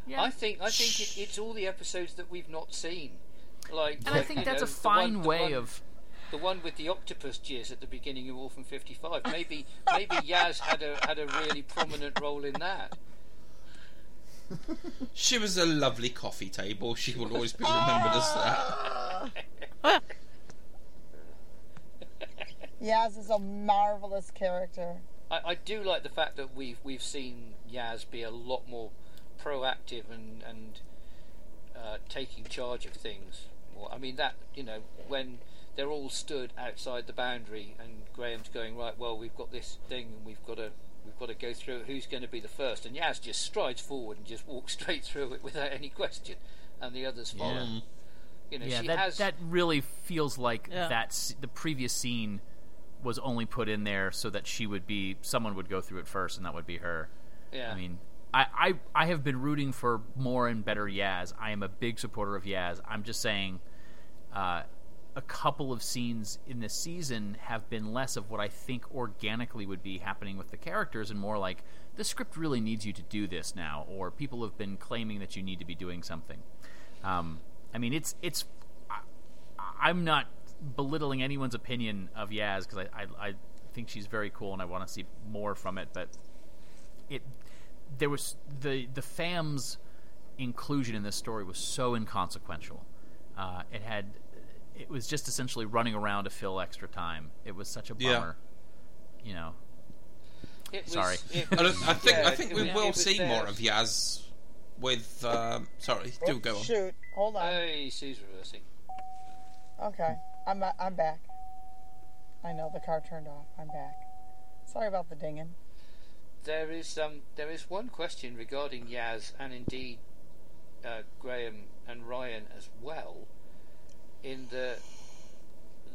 Yeah. I think I think it, it's all the episodes that we've not seen. Like, and like, I think that's know, a fine one, way one, of. The one with the octopus jizz at the beginning of Orphan fifty-five. Maybe maybe Yaz had a had a really prominent role in that. She was a lovely coffee table. She will always be remembered as that. Yaz is a marvelous character. I, I do like the fact that we've we've seen Yaz be a lot more proactive and and uh, taking charge of things. Well, I mean that you know when. They're all stood outside the boundary, and Graham's going, right, well, we've got this thing, and we've got to, we've got to go through it. Who's going to be the first? And Yaz just strides forward and just walks straight through it without any question, and the others follow. Yeah, you know, yeah she that has... that really feels like yeah. that. The previous scene was only put in there so that she would be, someone would go through it first, and that would be her. Yeah, I mean, I, I, I have been rooting for more and better Yaz. I am a big supporter of Yaz. I'm just saying. Uh, A couple of scenes in this season have been less of what I think organically would be happening with the characters and more like, the script really needs you to do this now, or people have been claiming that you need to be doing something. Um, I mean, it's... it's. I, I'm not belittling anyone's opinion of Yaz, because I, I, I think she's very cool and I want to see more from it, but it there was... The, the fam's inclusion in this story was so inconsequential. Uh, it had... It was just essentially running around to fill extra time. It was such a bummer, yeah. you know. It was, sorry, it was, I think yeah, I think we was, will see there. more of Yaz. With um, sorry, do go on. Shoot, hold on. Hey, she's reversing. Okay, I'm I'm back. I know the car turned off. I'm back. Sorry about the dinging. There is um there is one question regarding Yaz and indeed uh, Graham and Ryan as well. In the,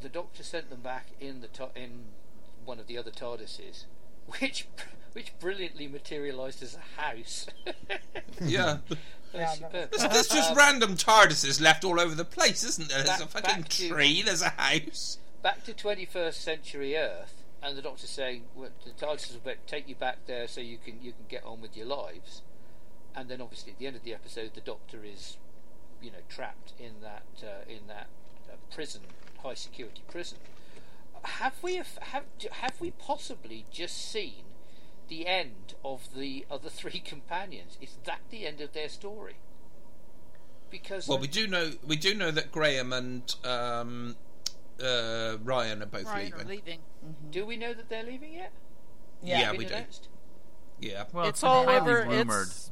the Doctor sent them back in the ta- in one of the other TARDISes, which which brilliantly materialised as a house. yeah, that's, yeah no. there's, there's just um, random TARDISes left all over the place, isn't there? There's back, a fucking tree. To, there's a house. Back to twenty-first century Earth, and the Doctor's saying, well, "The TARDISes will take you back there, so you can you can get on with your lives." And then, obviously, at the end of the episode, the Doctor is. You know, trapped in that uh, in that uh, prison, high security prison. Have we have have we possibly just seen the end of the other three companions? Is that the end of their story? Because well, we do know we do know that Graham and um, uh, Ryan are both Ryan leaving. Are leaving. Mm-hmm. Do we know that they're leaving yet? Yeah, yeah we do. Announced? Yeah, well, it's, it's all highly over, rumored. It's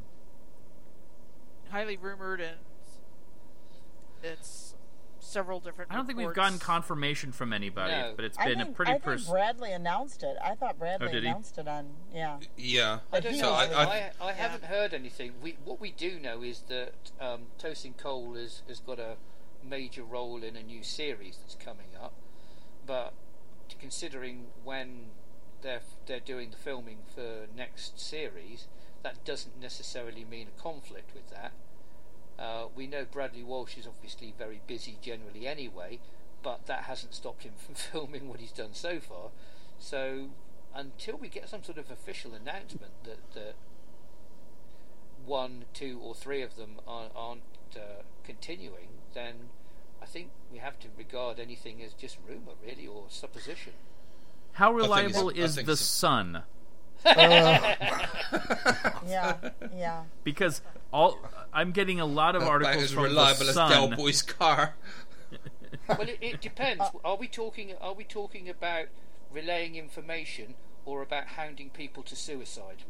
highly rumored and. It's several different. I don't reports. think we've gotten confirmation from anybody, no. but it's been I think, a pretty. I pers- think Bradley announced it. I thought Bradley oh, announced he? it on. Yeah. Yeah. I don't know. I, I, I, I haven't yeah. heard anything. We what we do know is that um, Tosin Cole has has got a major role in a new series that's coming up. But considering when they're they're doing the filming for next series, that doesn't necessarily mean a conflict with that. Uh, we know Bradley Walsh is obviously very busy generally anyway, but that hasn't stopped him from filming what he's done so far. So until we get some sort of official announcement that, that one, two or three of them are, aren't uh, continuing, then I think we have to regard anything as just rumour really, or supposition. How reliable is the sun? uh. yeah, yeah. Because all I'm getting a lot of that articles from reliable the Sun. As Del Boy's car. well, it, it depends. Are we talking? Are we talking about relaying information or about hounding people to suicide?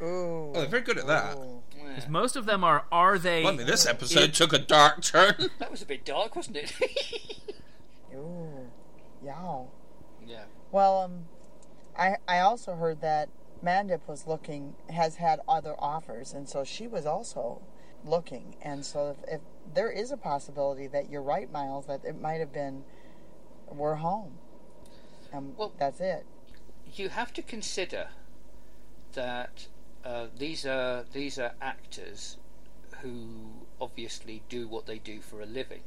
Ooh. Oh, they're very good at that. Yeah. Most of them are. Are they? Well, I mean, this episode it, took a dark turn. That was a bit dark, wasn't it? Ooh, yeah. Yeah. Well, um. I, I also heard that Mandip was looking, has had other offers, and so she was also looking. And so if, if there is a possibility that you're right, Miles, that it might have been, we're home. And well, that's it. You have to consider that uh, these are these are actors who obviously do what they do for a living.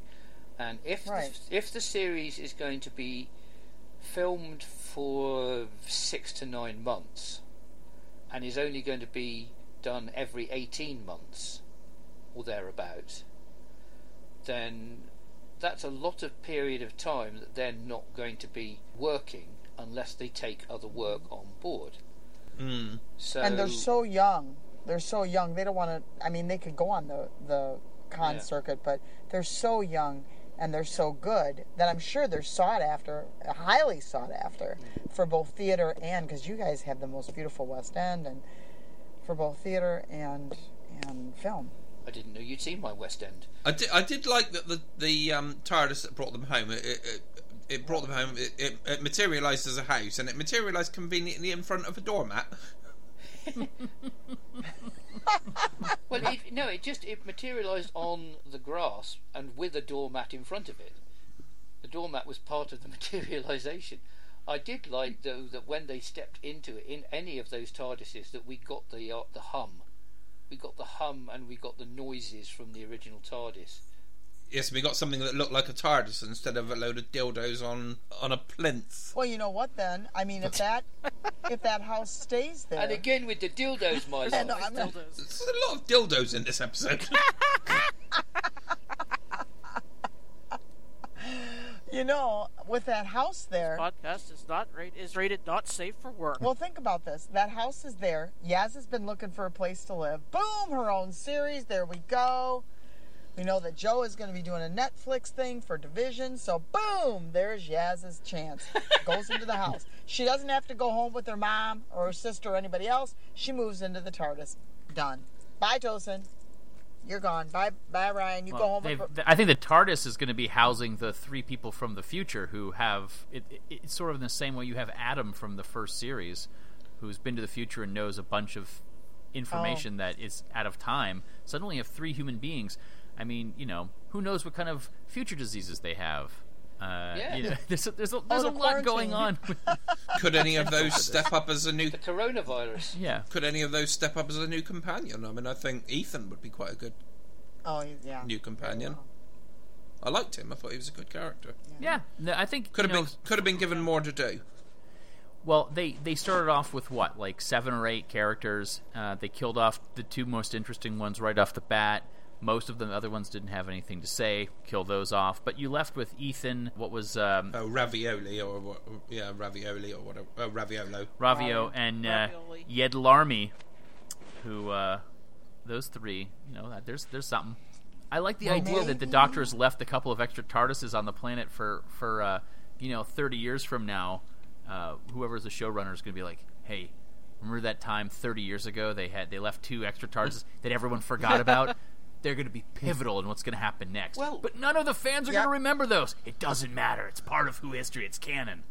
And if right. the, if the series is going to be filmed for six to nine months and is only going to be done every eighteen months or thereabouts, then that's a lot of period of time that they're not going to be working unless they take other work on board. Mm. So, and they're so young. They're so young. They don't want to... I mean, they could go on the, the con yeah. circuit, but they're so young and they're so good that I'm sure they're sought after, highly sought after, mm. for both theater and... Because you guys have the most beautiful West End, and for both theater and and film. I didn't know you'd seen my West End. I did, I did like that the, the um, TARDIS that brought them home... It, it, It brought them home. It, it, it materialised as a house, and it materialised conveniently in front of a doormat. Well, it, no, it just it materialised on the grass and with a doormat in front of it. The doormat was part of the materialisation. I did like, though, that when they stepped into it in any of those TARDISes, that we got the uh, the hum, we got the hum, and we got the noises from the original TARDIS. Yes, we got something that looked like a TARDIS instead of a load of dildos on, on a plinth. Well, you know what then? I mean, if that if that house stays there... And again with the dildos, my lord. No, I mean, there's a lot of dildos in this episode. You know, with that house there... This podcast is, not rate, is rated not safe for work. Well, think about this. That house is there. Yaz has been looking for a place to live. Boom! Her own series. There we go. We know that Joe is going to be doing a Netflix thing for Division, so boom, there's Yaz's chance. Goes into the house. She doesn't have to go home with her mom or her sister or anybody else. She moves into the TARDIS. Done. Bye, Tosin. You're gone. Bye, bye, Ryan. You well, go home. With her. I think the TARDIS is going to be housing the three people from the future who have... It, it, it's sort of in the same way you have Adam from the first series, who's been to the future and knows a bunch of information oh. that is out of time. Suddenly you have three human beings... I mean, you know, who knows what kind of future diseases they have. Uh, yeah. You know, there's a, there's a, there's oh, a the lot quarantine. going on. Could any of those step up as a new... The coronavirus. Yeah. Could any of those step up as a new companion? I mean, I think Ethan would be quite a good oh, yeah. new companion. Yeah. I liked him. I thought he was a good character. Yeah. yeah. No, I think... Could have been, could have been given more to do. Well, they, they started off with what? Like seven or eight characters. Uh, they killed off the two most interesting ones right off the bat. Most of the other ones didn't have anything to say. Kill those off. But you left with Ethan. What was um, oh Ravioli or what? Yeah, Ravioli or whatever. Oh, Raviolo. Ravio and uh, Yedlarmi. Who uh, those three? You know, there's there's something. I like the well, idea maybe. that the Doctor has left a couple of extra TARDISes on the planet for for uh, you know thirty years from now. Uh, whoever's the showrunner is going to be like, hey, remember that time thirty years ago they had they left two extra TARDISes that everyone forgot about. They're going to be pivotal in what's going to happen next. Well, but none of the fans are yep. going to remember those. It doesn't matter. It's part of Who history. It's canon.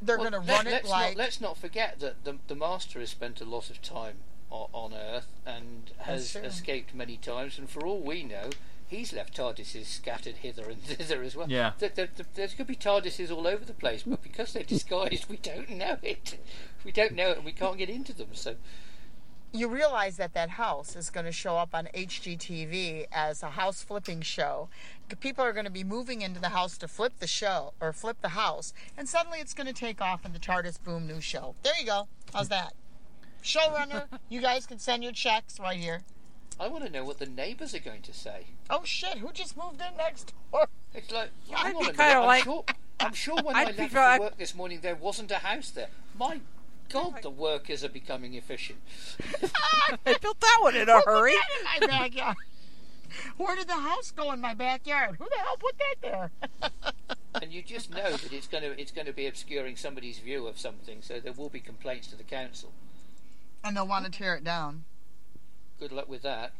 They're well, going to run let's it like... Not, let's not forget that the, the Master has spent a lot of time on, on Earth and has escaped many times, and for all we know, he's left TARDISes scattered hither and thither as well. Yeah. The, the, the, there's going to be TARDISes all over the place, but because they're disguised, we don't know it. We don't know it, and we can't get into them, so... You realize that that house is going to show up on H G T V as a house flipping show. People are going to be moving into the house to flip the show or flip the house, and suddenly it's going to take off in the TARDIS boom new show. There you go. How's that? Showrunner, you guys can send your checks right here. I want to know what the neighbors are going to say. Oh shit! Who just moved in next door? It's like I want to know. Like... I'm sure. I'm sure when I'd I left for I... work this morning, there wasn't a house there. My. God, the workers are becoming efficient. I built that one in a hurry. In my backyard. Where did the house go in my backyard? Who the hell put that there? And you just know that it's going to it's going to be obscuring somebody's view of something, so there will be complaints to the council. And they'll want to tear it down. Good luck with that.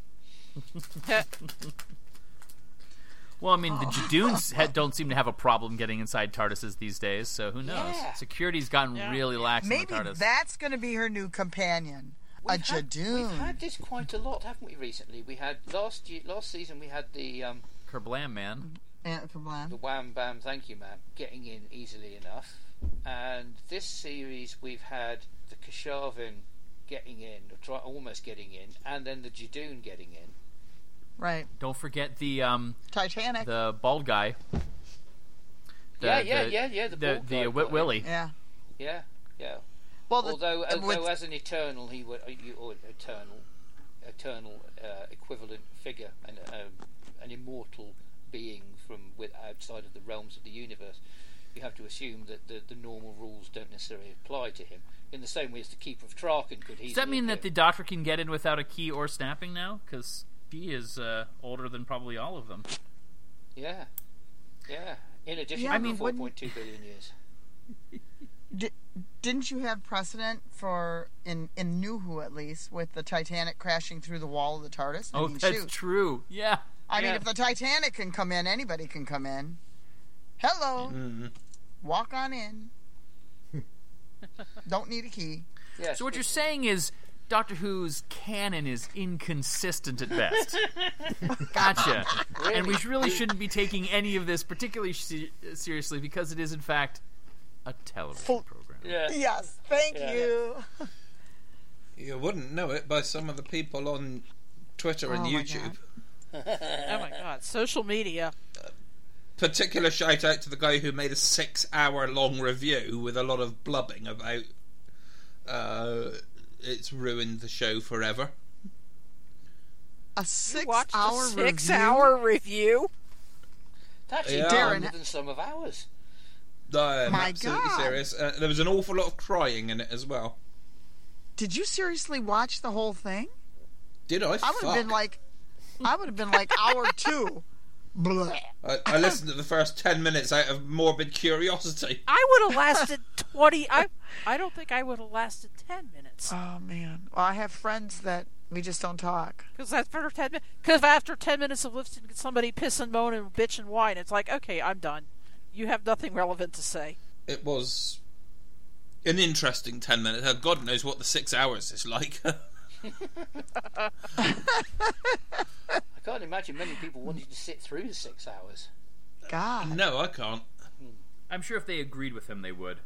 Well, I mean, the Judoones don't seem to have a problem getting inside TARDISes these days, so who knows? Yeah. Security's gotten yeah. really lax Maybe in the TARDIS. Maybe that's going to be her new companion, we've a had, Judoon. We've had this quite a lot, haven't we, recently? We had, last year, last season, we had the... Um, Kerblam Man. Yeah, Kerblam. The Wham Bam Thank You Man, getting in easily enough. And this series, we've had the Kashavin getting in, or try, almost getting in, and then the Judoon getting in. Right. Don't forget the um, Titanic. The bald guy. The, yeah, yeah, the, yeah, yeah. The bald the, guy. The Wit Willy. Yeah. Yeah, yeah. Well, the, although, although with, as an Eternal, he would. Or Eternal, eternal uh, equivalent figure, an, um, an immortal being from with outside of the realms of the universe, you have to assume that the, the normal rules don't necessarily apply to him. In the same way as the Keeper of Traken could. Does that mean that the Doctor can get in without a key or snapping now? Because he is uh, older than probably all of them. Yeah, yeah. In addition yeah, to I mean, four point two billion years. D- didn't you have precedent for in in New Who at least with the Titanic crashing through the wall of the TARDIS? I oh, mean, that's shoot. true. Yeah. I yeah. mean, if the Titanic can come in, anybody can come in. Hello. Mm-hmm. Walk on in. Don't need a key. Yes, so what you're saying is Doctor Who's canon is inconsistent at best. Gotcha. Really? And we really shouldn't be taking any of this particularly se- seriously because it is, in fact, a television Full- program. Yeah. Yes, thank yeah. you. You wouldn't know it by some of the people on Twitter oh and YouTube. My oh, my God. Social media. Particular shout out to the guy who made a six hour long review with a lot of blubbing about uh, it's ruined the show forever. A six hour a six review? hour review? That's yeah, daring than some of ours. No, I'm My absolutely God. serious. Uh, there was an awful lot of crying in it as well. Did you seriously watch the whole thing? Did I? I would have been like, I would have been like hour two. I, I listened to the first ten minutes out of morbid curiosity. I would have lasted twenty. I I don't think I would have lasted ten minutes. Oh man! Well, I have friends that we just don't talk because after ten minutes, because after ten minutes of listening to somebody piss and moan and bitch and whine, it's like, okay, I'm done. You have nothing relevant to say. It was an interesting ten minutes. God knows what the six hours is like. I can't imagine many people wanting to sit through the six hours. God. No, I can't. I'm sure if they agreed with him, they would.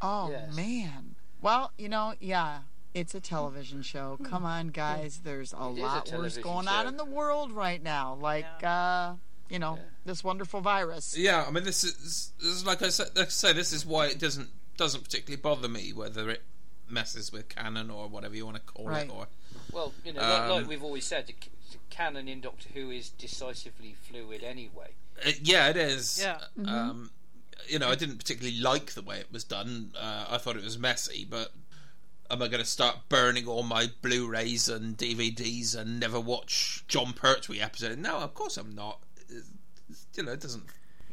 Oh, yes. Man. Well, you know, yeah, it's a television show. Come on, guys. There's a it lot a worse going show. on in the world right now. Like, yeah. uh, you know, yeah. this wonderful virus. Yeah, I mean, this is, this is like I said, like I say, this is why it doesn't doesn't particularly bother me, whether it messes with canon or whatever you want to call right. it. Or Well, you know, um, like, like we've always said, the, the canon in Doctor Who is decisively fluid anyway. It, yeah, it is. Yeah. Mm-hmm. Um, you know, I didn't particularly like the way it was done. Uh, I thought it was messy, but am I going to start burning all my Blu-rays and D V Ds and never watch Jon Pertwee episode? No, of course I'm not. It's, it's, you know, it doesn't...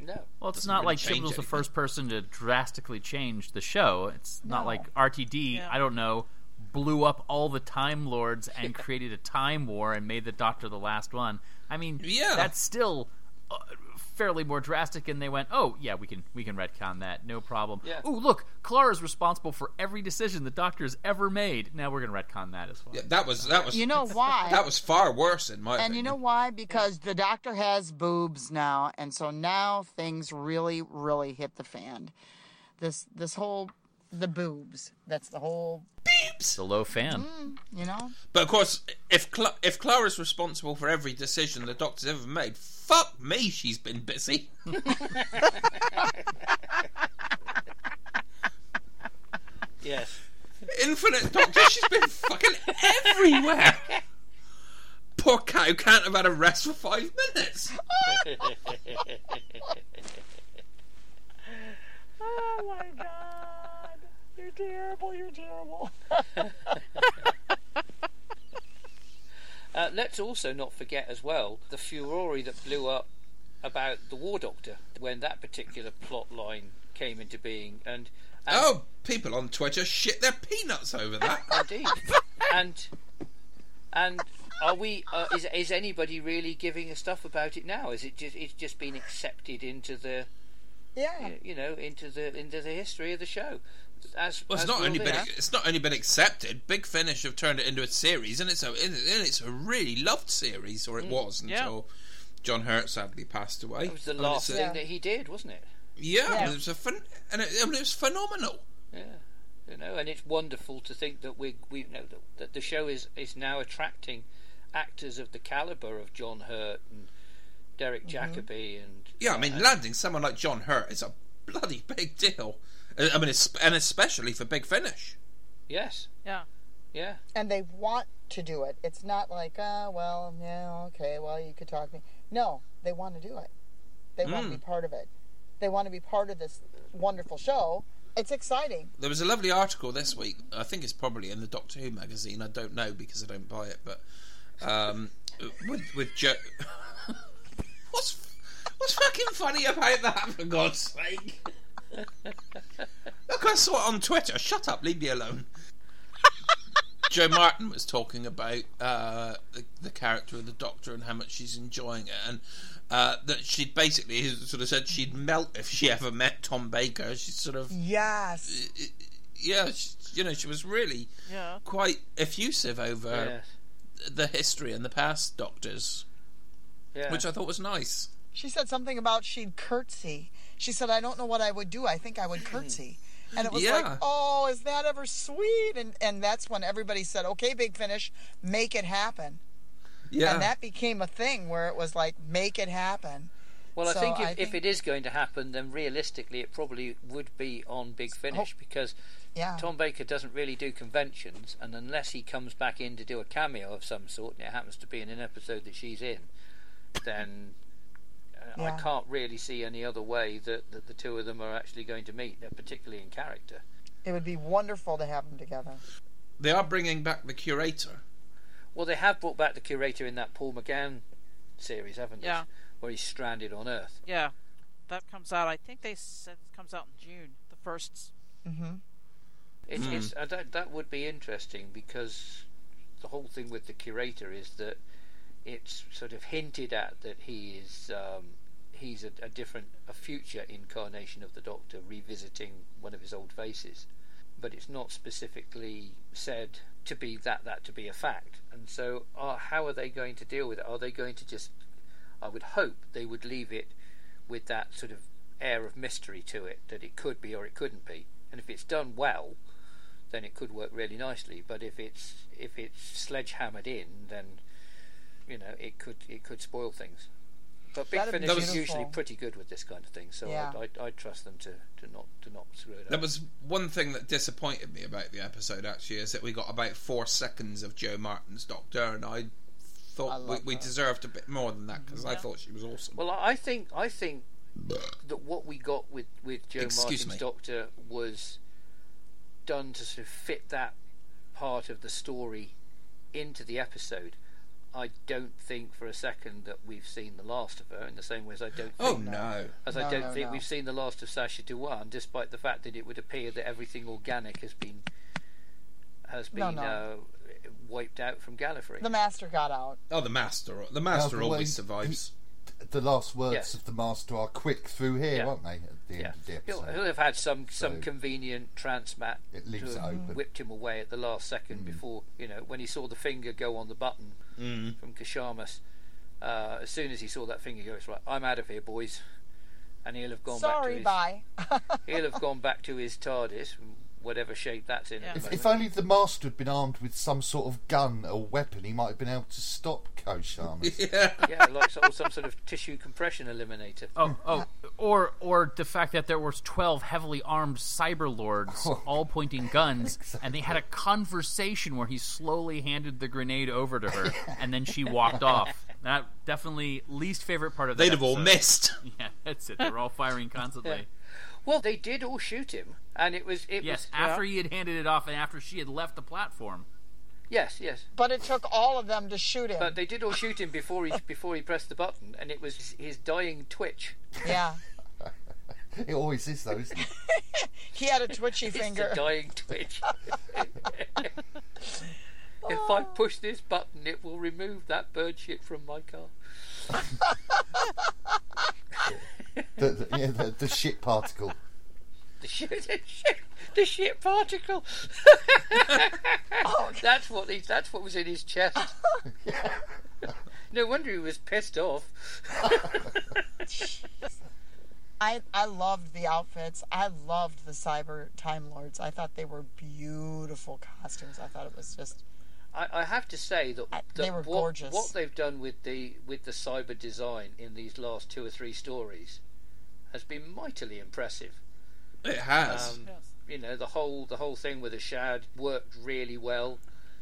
No. Well, it's not really like Chibnall's the first person to drastically change the show. It's no. not like R T D, yeah. I don't know... blew up all the Time Lords and created a time war and made the Doctor the last one. I mean, yeah. that's still uh, fairly more drastic. And they went, "Oh, yeah, we can we can retcon that, no problem." Yeah. Oh, look, Clara's responsible for every decision the Doctor has ever made. Now we're going to retcon that as well. Yeah, that was that was. You know why? That was far worse in my. And opinion. You know why? Because the Doctor has boobs now, and so now things really, really hit the fan. This this whole. The boobs. That's the whole... Boobs! The low fan. Mm, you know? But, of course, if Cla- if Clara's responsible for every decision the Doctor's ever made, fuck me, she's been busy. Yes. Infinite Doctor, she's been fucking everywhere. Poor cow can't have had a rest for five minutes. Oh, my God. You're terrible, you're terrible. uh, let's also not forget as well the furore that blew up about the War Doctor when that particular plot line came into being. And, and Oh, people on Twitter shit their peanuts over that. Indeed. And and are we? Uh, is is anybody really giving a stuff about it now? Is it just it's just been accepted into the yeah you know into the into the history of the show? As, well, it's not only been, it's not only been accepted. Big Finish have turned it into a series, and it's a and it's a really loved series, or it mm, was until yeah. John Hurt sadly passed away. It was the last I mean, a, thing that he did, wasn't it? Yeah, yeah. It was a phen- and it, I mean, it was phenomenal. Yeah, you know, and it's wonderful to think that we we you know that, that the show is, is now attracting actors of the caliber of John Hurt and Derek mm-hmm. Jacobi and yeah. I mean, uh, landing someone like John Hurt is a bloody big deal. I mean, and especially for Big Finish. Yes. Yeah. Yeah. And they want to do it. It's not like, oh, well, yeah, okay, well, you could talk to me. No, they want to do it. They mm. want to be part of it. They want to be part of this wonderful show. It's exciting. There was a lovely article this week. I think it's probably in the Doctor Who magazine. I don't know because I don't buy it, but um, with, with Jo... what's what's fucking funny about that, for God's sake? Look, I saw it on Twitter. Shut up, leave me alone. Jo Martin was talking about uh, the, the character of the Doctor and how much she's enjoying it, and uh, that she basically sort of said she'd melt if she ever met Tom Baker. She sort of yes, uh, yeah, she, you know, she was really yeah. quite effusive over yes. the history and the past Doctors, yeah. which I thought was nice. She said something about she'd curtsy. She said, "I don't know what I would do. I think I would curtsy." And it was yeah. like, oh, is that ever sweet? And and that's when everybody said, okay, Big Finish, make it happen. Yeah. And that became a thing where it was like, make it happen. Well, so I think if, I think if it is going to happen, then realistically it probably would be on Big Finish oh. because yeah. Tom Baker doesn't really do conventions, and unless he comes back in to do a cameo of some sort, and it happens to be in an episode that she's in, then... Yeah. I can't really see any other way that, that the two of them are actually going to meet, particularly in character. It would be wonderful to have them together. They are bringing back the Curator. Well, they have brought back the Curator in that Paul McGann series, haven't they? Yeah. Where he's stranded on Earth. Yeah. That comes out, I think they said it comes out in June, the first. Mm-hmm. It, mm. it's, uh, that, that would be interesting, because the whole thing with the Curator is that it's sort of hinted at that he is um, he's a, a different a future incarnation of the Doctor revisiting one of his old faces, but it's not specifically said to be that that to be a fact. And so uh, how are they going to deal with it? Are they going to just, I would hope they would leave it with that sort of air of mystery to it, that it could be or it couldn't be, and if it's done well then it could work really nicely, but if it's if it's sledgehammered in, then you know, it could it could spoil things. But Big Finish is usually pretty good with this kind of thing, so yeah. I, I I trust them to, to not to not screw it up. That was one thing that disappointed me about the episode, actually, is that we got about four seconds of Jo Martin's Doctor, and I thought I we, we deserved a bit more than that, because yeah. I thought she was awesome. Well, I think I think that what we got with with Jo Excuse Martin's me. Doctor was done to sort of fit that part of the story into the episode. I don't think for a second that we've seen the last of her, in the same way as I don't think oh, no. as no, I don't no, think no. we've seen the last of Sacha Dhawan, despite the fact that it would appear that everything organic has been has been no, no. Uh, wiped out from Gallifrey. The Master got out. Oh, the Master the Master no, the always survives. The last words yes. of the Master are quick through here, yeah. aren't they? At the yeah. end of the episode. He'll, he'll have had some, some so convenient transmat it leaves to have it open. Whipped him away at the last second mm. before, you know, when he saw the finger go on the button mm. from Kashamas. Uh, as soon as he saw that finger go, it's right, I'm out of here, boys. And he'll have gone Sorry, back to his... Sorry, bye. He'll have gone back to his TARDIS, whatever shape that's in. Yeah. If, if only the Master had been armed with some sort of gun or weapon, he might have been able to stop Koshamas. yeah. yeah, like some, some sort of tissue compression eliminator. Oh, oh, or or the fact that there were twelve heavily armed cyberlords oh. all pointing guns, exactly. and they had a conversation where he slowly handed the grenade over to her, and then she walked off. That definitely least favorite part of the They'd episode. Have all missed. Yeah, that's it. They were all firing constantly. yeah. Well, they did all shoot him, and it was... It yes, was, after yeah. he had handed it off and after she had left the platform. Yes, yes. But it took all of them to shoot him. But they did all shoot him before he before he pressed the button, and it was his dying twitch. Yeah. It always is, though, isn't it? He had a twitchy it's finger. It's a dying twitch. If I push this button, it will remove that bird shit from my car. the, the, yeah, the, the shit particle. The shit, the shit, the shit particle. oh, that's what he, that's what was in his chest. yeah. No wonder he was pissed off. I I loved the outfits. I loved the Cyber Time Lords. I thought they were beautiful costumes. I thought it was just. I, I have to say that, that they were what, gorgeous. What they've done with the with the cyber design in these last two or three stories has been mightily impressive. It has. Um, yes. You know, the whole the whole thing with Ashad worked really well.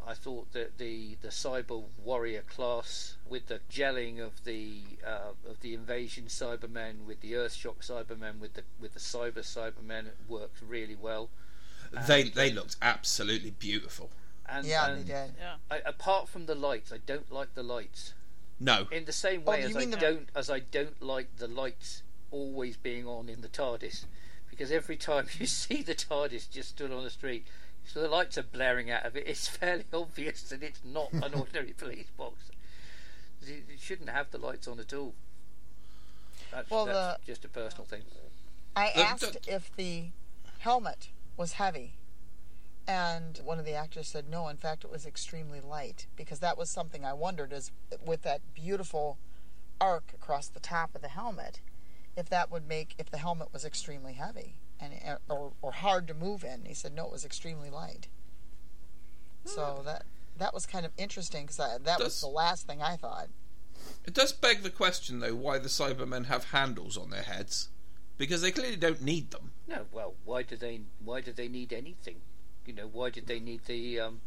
I thought that the the cyber warrior class, with the gelling of the uh, of the invasion Cybermen with the Earthshock Cybermen with the with the cyber Cybermen worked really well. And they they looked absolutely beautiful. And, yeah, and they did. Yeah. I, apart from the lights, I don't like the lights. No. In the same way oh, as I the... don't as I don't like the lights always being on in the TARDIS, because every time you see the TARDIS just stood on the street, so the lights are blaring out of it. It's fairly obvious that it's not an ordinary police box. You shouldn't have the lights on at all. That's, well, that's the, just a personal thing. I asked if the helmet was heavy, and one of the actors said no. In fact, it was extremely light, because that was something I wondered, is with that beautiful arc across the top of the helmet, if that would make, if the helmet was extremely heavy. And or or hard to move in. He said no, it was extremely light. So that that was kind of interesting, because that does, was the last thing I thought. It does beg the question though, why the Cybermen have handles on their heads, because they clearly don't need them. No, well, why do they? Why do they need anything? You know, why did they need the? Um,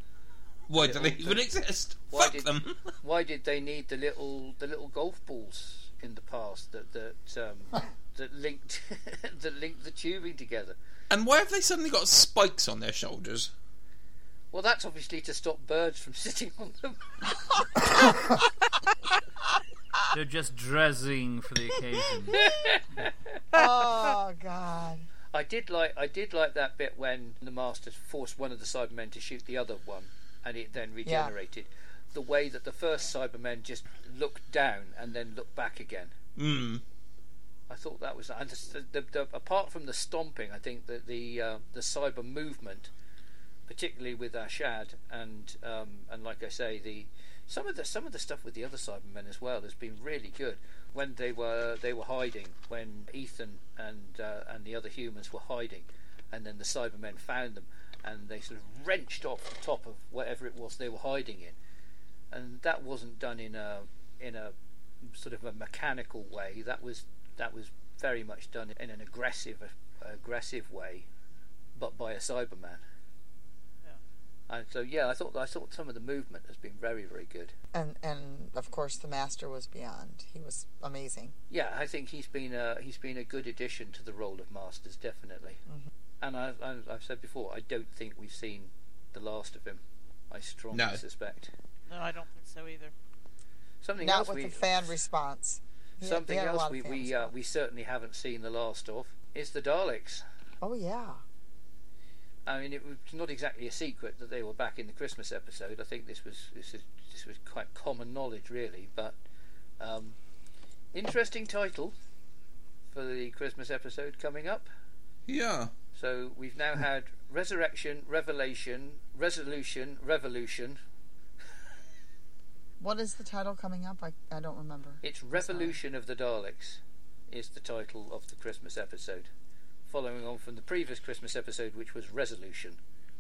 why do they even exist? Why Fuck did, them. Why did they need the little the little golf balls in the past that that? Um, that linked that linked the tubing together? And why have they suddenly got spikes on their shoulders? Well, that's obviously to stop birds from sitting on them. They're just dressing for the occasion. Oh God. I did like I did like that bit when the Masters forced one of the Cybermen to shoot the other one, and it then regenerated. Yeah. The way that the first Cybermen just looked down and then looked back again. Hmm. I thought that was, and the, the, the, apart from the stomping, I think that the uh, the cyber movement, particularly with Ashad and um, and like I say, the some of the some of the stuff with the other Cybermen as well has been really good. When they were they were hiding, when Ethan and uh, and the other humans were hiding, and then the Cybermen found them, and they sort of wrenched off the top of whatever it was they were hiding in, and that wasn't done in a in a sort of a mechanical way. That was That was very much done in an aggressive, aggressive way, but by a Cyberman. Yeah. And so, yeah, I thought I thought some of the movement has been very, very good. And and of course, the Master was beyond. He was amazing. Yeah, I think he's been a, he's been a good addition to the role of Masters, definitely. Mm-hmm. And I, I, I've said before, I don't think we've seen the last of him. I strongly no. suspect. No, I don't think so either. Something not else with we, the fan response. Something yeah, else we we, uh, we certainly haven't seen the last of is the Daleks. Oh yeah. I mean, it was not exactly a secret that they were back in the Christmas episode. I think this was this, is, this was quite common knowledge, really. But um, interesting title for the Christmas episode coming up. Yeah. So we've now had Resurrection, Revelation, Resolution, Revolution. What is the title coming up? I, I don't remember. It's Revolution of the Daleks is the title of the Christmas episode, following on from the previous Christmas episode, which was Resolution,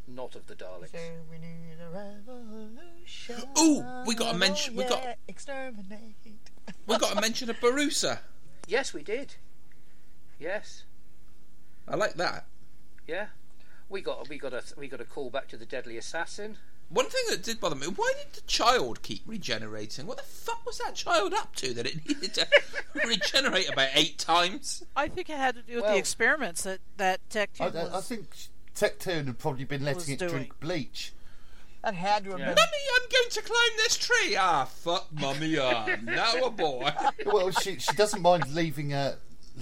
not of the Daleks. So we need a revolution. Ooh, we got to mention. We got exterminate. We got to mention a Barusa. Yes, we did. Yes. I like that. Yeah, we got we got a we got a call back to the Deadly Assassin. One thing that did bother me, why did the child keep regenerating? What the fuck was that child up to that it needed to regenerate about eight times? I think it had to do with well, the experiments that, that Tecteun I, I think Tecteun had probably been letting it doing. drink bleach. That had to have yeah. been... Mummy, I'm going to climb this tree! Ah, fuck Mummy, I'm now a boy. Well, she she doesn't mind leaving uh,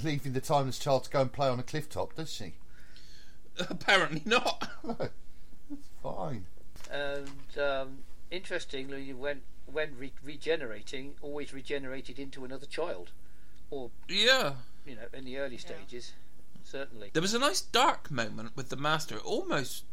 leaving the timeless child to go and play on a cliff top, does she? Apparently not. No, it's fine. And um, interestingly, when when re- regenerating, always regenerated into another child, or yeah, you know, in the early stages, yeah. certainly. There was a nice dark moment with the Master. It almost,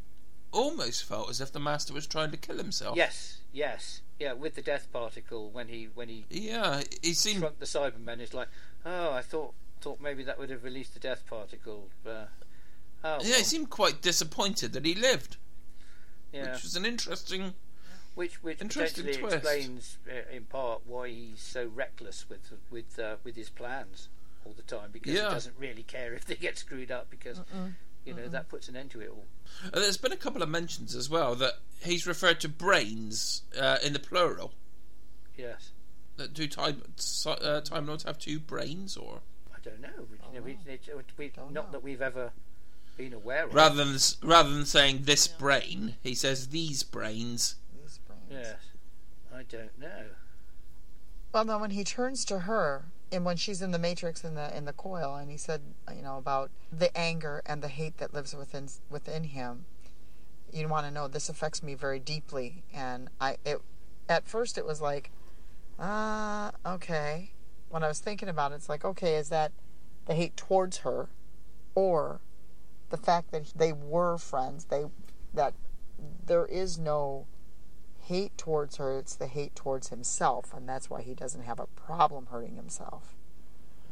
almost felt as if the Master was trying to kill himself. Yes, yes, yeah. With the death particle, when he when he yeah, he seemed shrunk the Cybermen. It's like, oh, I thought thought maybe that would have released the death particle. Uh, oh, yeah, well. He seemed quite disappointed that he lived. Yeah. Which is an interesting, which which interesting potentially twist. Explains uh, in part why he's so reckless with with uh, with his plans all the time, because yeah. he doesn't really care if they get screwed up, because Mm-mm. you know, mm-hmm. that puts an end to it all. And there's been a couple of mentions as well that he's referred to brains uh, in the plural. Yes. That do time uh, Time Lords have two brains, or? I don't know. We, oh, you know, we, we, don't not know. That we've ever been aware of. Rather than rather than saying this yeah. brain, he says these brains. These brains. Yes. I don't know. Well, then when he turns to her, and when she's in the Matrix in the in the coil, and he said, you know, about the anger and the hate that lives within within him, you want to know this affects me very deeply. And I, it, at first, it was like, ah, uh, okay. When I was thinking about it, it's like, okay, is that the hate towards her, or the fact that they were friends? They that there is no hate towards her, it's the hate towards himself, and that's why he doesn't have a problem hurting himself.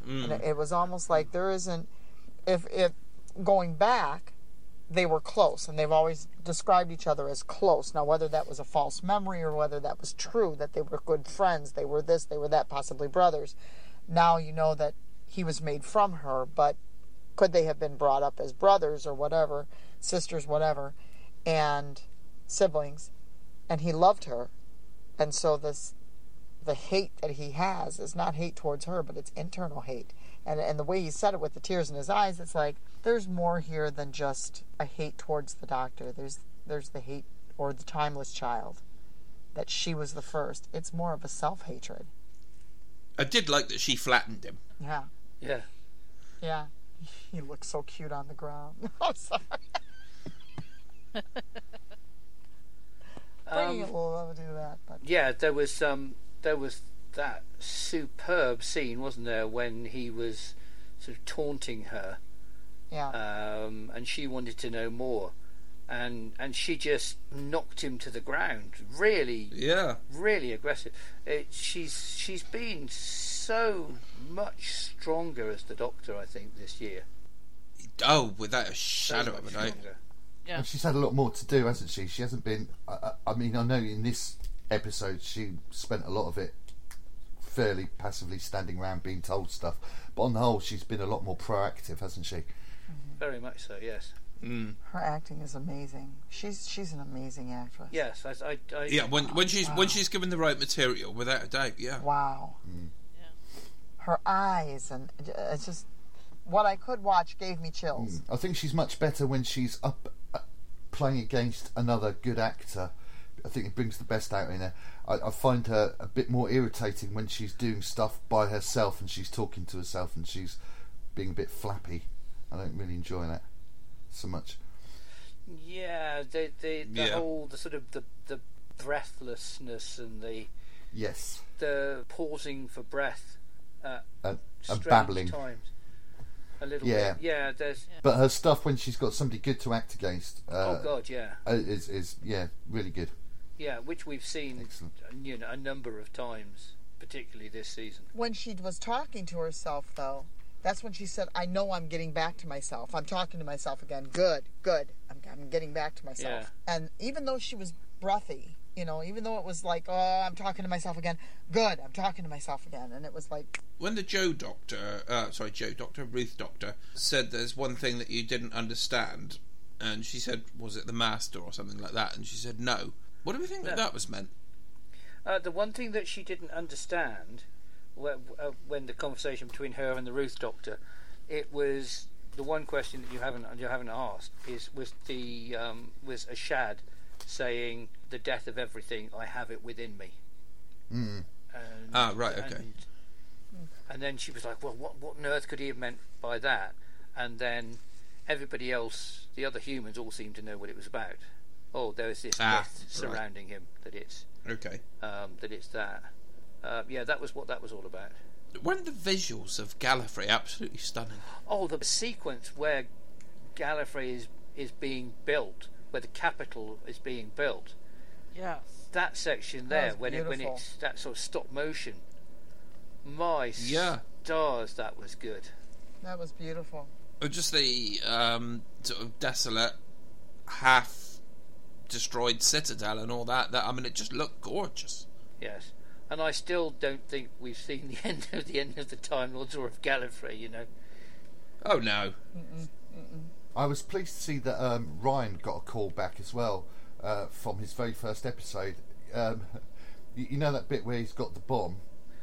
Mm. And it, it was almost like there isn't, if, if going back, they were close, and they've always described each other as close. Now, whether that was a false memory or whether that was true, that they were good friends, they were this, they were that, possibly brothers, now you know that he was made from her, but could they have been brought up as brothers or whatever, sisters, whatever, and siblings? And he loved her, and so this, the hate that he has is not hate towards her, but it's internal hate. And and the way he said it with the tears in his eyes, it's like there's more here than just a hate towards the doctor. There's there's the hate or the timeless child, that she was the first. It's more of a self-hatred. I did like that she flattened him. Yeah. Yeah. Yeah. He looked so cute on the ground. I'm sorry. Um, will ever do that, but. Yeah, there was um, there was that superb scene, wasn't there, when he was sort of taunting her, yeah, um, and she wanted to know more, and and she just knocked him to the ground, really, yeah, really aggressive. It, she's she's been so much stronger as the Doctor, I think, this year. Oh, without a shadow so of a doubt. Yeah. And she's had a lot more to do, hasn't she? She hasn't been... I, I mean, I know in this episode she spent a lot of it fairly passively standing around being told stuff, but on the whole she's been a lot more proactive, hasn't she? Mm-hmm. Very much so, yes. Mm. Her acting is amazing. She's she's an amazing actress. Yes, I... I, I yeah, when, when, she's, wow. when she's given the right material, without a doubt, yeah. Wow. Mm. Yeah. Her eyes, and it's just... What I could watch gave me chills. Mm. I think she's much better when she's up... playing against another good actor. I think it brings the best out in her. I, I find her a bit more irritating when she's doing stuff by herself and she's talking to herself and she's being a bit flappy. I don't really enjoy that so much. Yeah, the the, the yeah. whole the sort of the, the breathlessness and the yes, the pausing for breath at and, and babbling times. A little yeah. bit. Yeah, there's... But her stuff when she's got somebody good to act against... Uh, oh, God, yeah. Is, is, yeah, really good. Yeah, which we've seen Excellent. you know, a number of times, particularly this season. When she was talking to herself, though, that's when she said, I know I'm getting back to myself. I'm talking to myself again. Good, good. I'm, I'm getting back to myself. Yeah. And even though she was breathy, you know, even though it was like, oh, I'm talking to myself again. Good, I'm talking to myself again. And it was like... When the Joe Doctor, uh, sorry, Joe Doctor, Ruth Doctor, said there's one thing that you didn't understand, and she said, was it the Master or something like that? And she said, no. What do we think no. that that was meant? Uh, the one thing that she didn't understand, when, uh, when the conversation between her and the Ruth Doctor, it was the one question that you haven't you haven't asked, is was the um, was Ashad saying... the death of everything, I have it within me. Mm. And, ah, right, okay. And, and then she was like, well, what, what on earth could he have meant by that? And then everybody else, the other humans, all seemed to know what it was about. Oh, there is this ah, myth surrounding right. him that it's... Okay. Um, that it's that. Uh, yeah, that was what that was all about. Weren't the visuals of Gallifrey absolutely stunning? Oh, the sequence where Gallifrey is, is being built, where the capital is being built... Yeah, that section there that when it when it's that sort of stop motion. My yeah. stars, that was good. That was beautiful. Or just the um, sort of desolate, half destroyed citadel and all that. That I mean, it just looked gorgeous. Yes, and I still don't think we've seen the end of the end of the Time Lords or of Gallifrey. You know. Oh no. Mm-mm. Mm-mm. I was pleased to see that um, Ryan got a call back as well uh, from his very first episode. Um, you, you know that bit where he's got the bomb,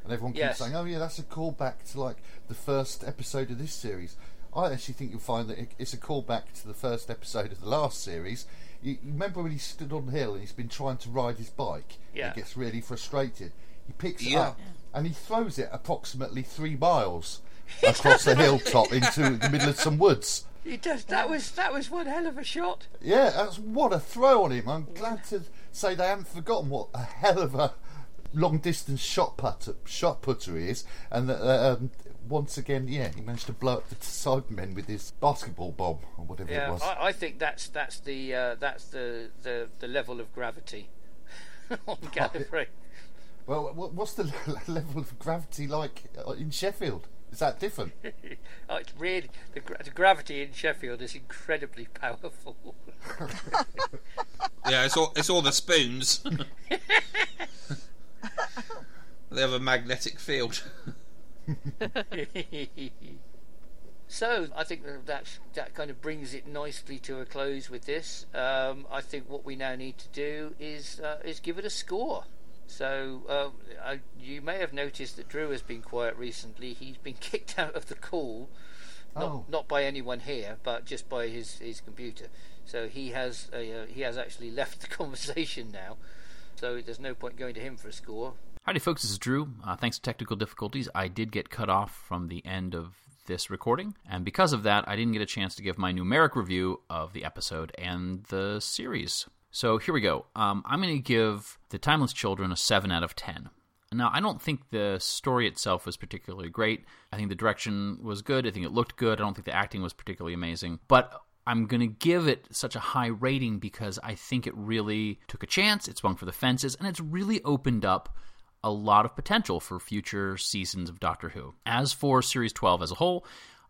and everyone keeps yes. saying, "Oh yeah, that's a callback to like the first episode of this series." I actually think you'll find that it, it's a callback to the first episode of the last series. You, you remember when he stood on the hill and he's been trying to ride his bike? Yeah. And he gets really frustrated. He picks yeah. it up yeah. and he throws it approximately three miles across a hilltop into the middle of some woods. He does. That was that was one hell of a shot. Yeah, that's what a throw on him. I'm yeah. glad to say they haven't forgotten what a hell of a long distance shot putter shot putter he is, and that uh, um, once again, yeah, he managed to blow up the Cybermen with his basketball bomb or whatever yeah, it was. I, I think that's that's the uh, that's the, the, the level of gravity on Gallifrey. Well, what's the level of gravity like in Sheffield? Is that different? Oh, it's really the, gra- the gravity in Sheffield is incredibly powerful. Yeah, it's all it's all the spoons. They have a magnetic field. So I think that that kind of brings it nicely to a close with this. Um, I think what we now need to do is uh, is give it a score. So um, I, you may have noticed that Drew has been quiet recently. He's been kicked out of the call, not, oh. not by anyone here, but just by his, his computer. So he has a, uh, he has actually left the conversation now. So there's no point going to him for a score. Howdy, folks. This is Drew. Uh, thanks to technical difficulties, I did get cut off from the end of this recording, and because of that, I didn't get a chance to give my numeric review of the episode and the series. So here we go. Um, I'm going to give The Timeless Children a seven out of ten. Now, I don't think the story itself was particularly great. I think the direction was good. I think it looked good. I don't think the acting was particularly amazing. But I'm going to give it such a high rating because I think it really took a chance. It swung for the fences, and it's really opened up a lot of potential for future seasons of Doctor Who. As for Series twelve as a whole,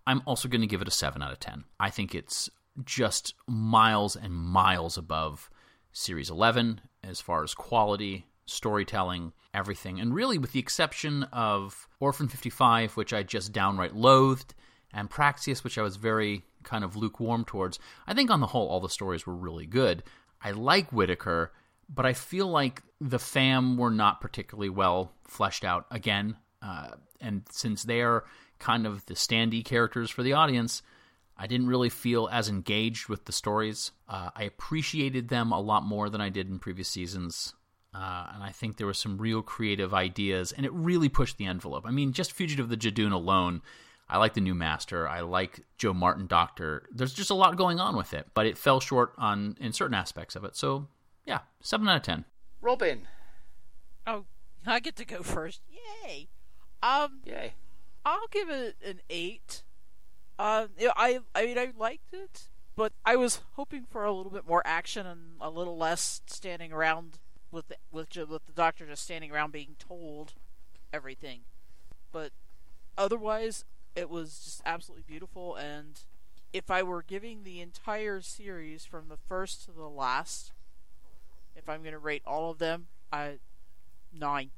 I'm also going to give it a seven out of ten. I think it's just miles and miles above Series eleven, as far as quality, storytelling, everything. And really, with the exception of Orphan fifty-five, which I just downright loathed, and Praxius, which I was very kind of lukewarm towards, I think on the whole, all the stories were really good. I like Whittaker, but I feel like the fam were not particularly well fleshed out again. Uh, and since they're kind of the standee characters for the audience, I didn't really feel as engaged with the stories. Uh, I appreciated them a lot more than I did in previous seasons. Uh, and I think there were some real creative ideas, and it really pushed the envelope. I mean, just Fugitive of the Judoon alone, I like the new master. I like Jo Martin Doctor. There's just a lot going on with it, but it fell short on in certain aspects of it. So, yeah, seven out of ten. Robin. Oh, I get to go first. Yay. Um, Yay. I'll give it an eight. Um, I I mean, I liked it, but I was hoping for a little bit more action and a little less standing around with the, with, with the Doctor just standing around being told everything. But otherwise, it was just absolutely beautiful, and if I were giving the entire series from the first to the last, if I'm going to rate all of them, I nine.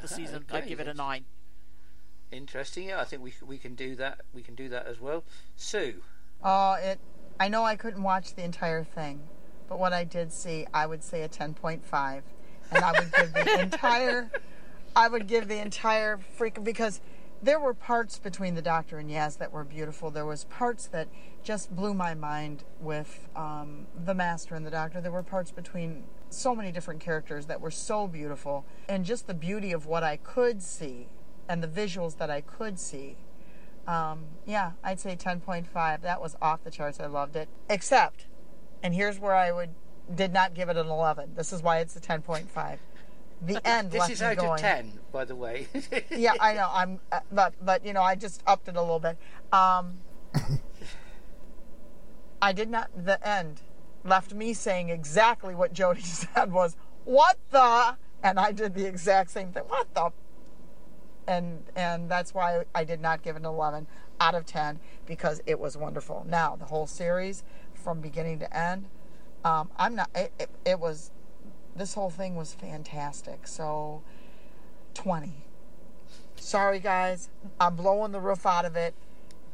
The season, I give it a nine. Interesting. Yeah, I think we we can do that. We can do that as well. Sue. Uh, it. I know I couldn't watch the entire thing, but what I did see, I would say a ten point five, and I would give the entire. I would give the entire freak because there were parts between the Doctor and Yaz that were beautiful. There was parts that just blew my mind with um, the Master and the Doctor. There were parts between so many different characters that were so beautiful, and just the beauty of what I could see. And the visuals that I could see. Um, yeah, I'd say ten point five. That was off the charts. I loved it. Except, and here's where I would did not give it an eleven. This is why it's a ten point five. The end this left is me out going. Of ten, by the way. Yeah, I know. I'm, uh, but, but, you know, I just upped it a little bit. Um, I did not... The end left me saying exactly what Jodie said was, what the... And I did the exact same thing. What the... And and that's why I did not give it an eleven out of ten, because it was wonderful. Now, the whole series, from beginning to end, um, I'm not, it, it, it was, this whole thing was fantastic. So, twenty. Sorry, guys. I'm blowing the roof out of it.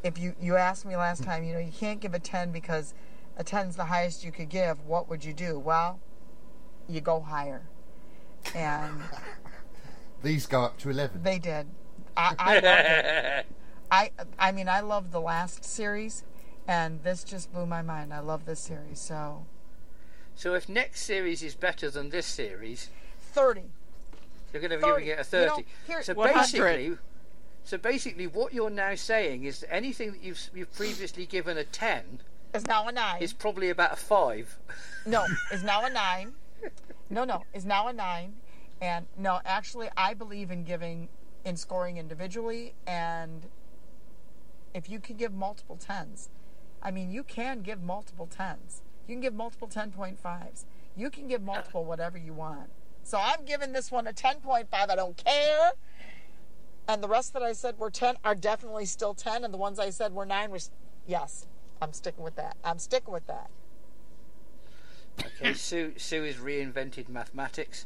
if you, you asked me last time, you know, you can't give a ten because a ten's the highest you could give. What would you do? Well, you go higher. And these go up to eleven. They did. I I, loved it. I I mean, I loved the last series, and this just blew my mind. I love this series, so. So if next series is better than this series, thirty. You're going to be get a thirty. You know, here, so one hundred. basically, so basically, what you're now saying is that anything that you've you've previously given a ten is now a nine. It's probably about a five. No, it's now a nine. No, no, it's now a nine, and no, actually, I believe in giving, in scoring individually, and if you can give multiple tens, I mean, you can give multiple tens. You can give multiple ten point fives. You can give multiple whatever you want. So I'm giving this one a ten point five. I don't care. And the rest that I said were ten are definitely still ten. And the ones I said were nine were... Yes, I'm sticking with that. I'm sticking with that. Okay, Sue Sue has reinvented mathematics.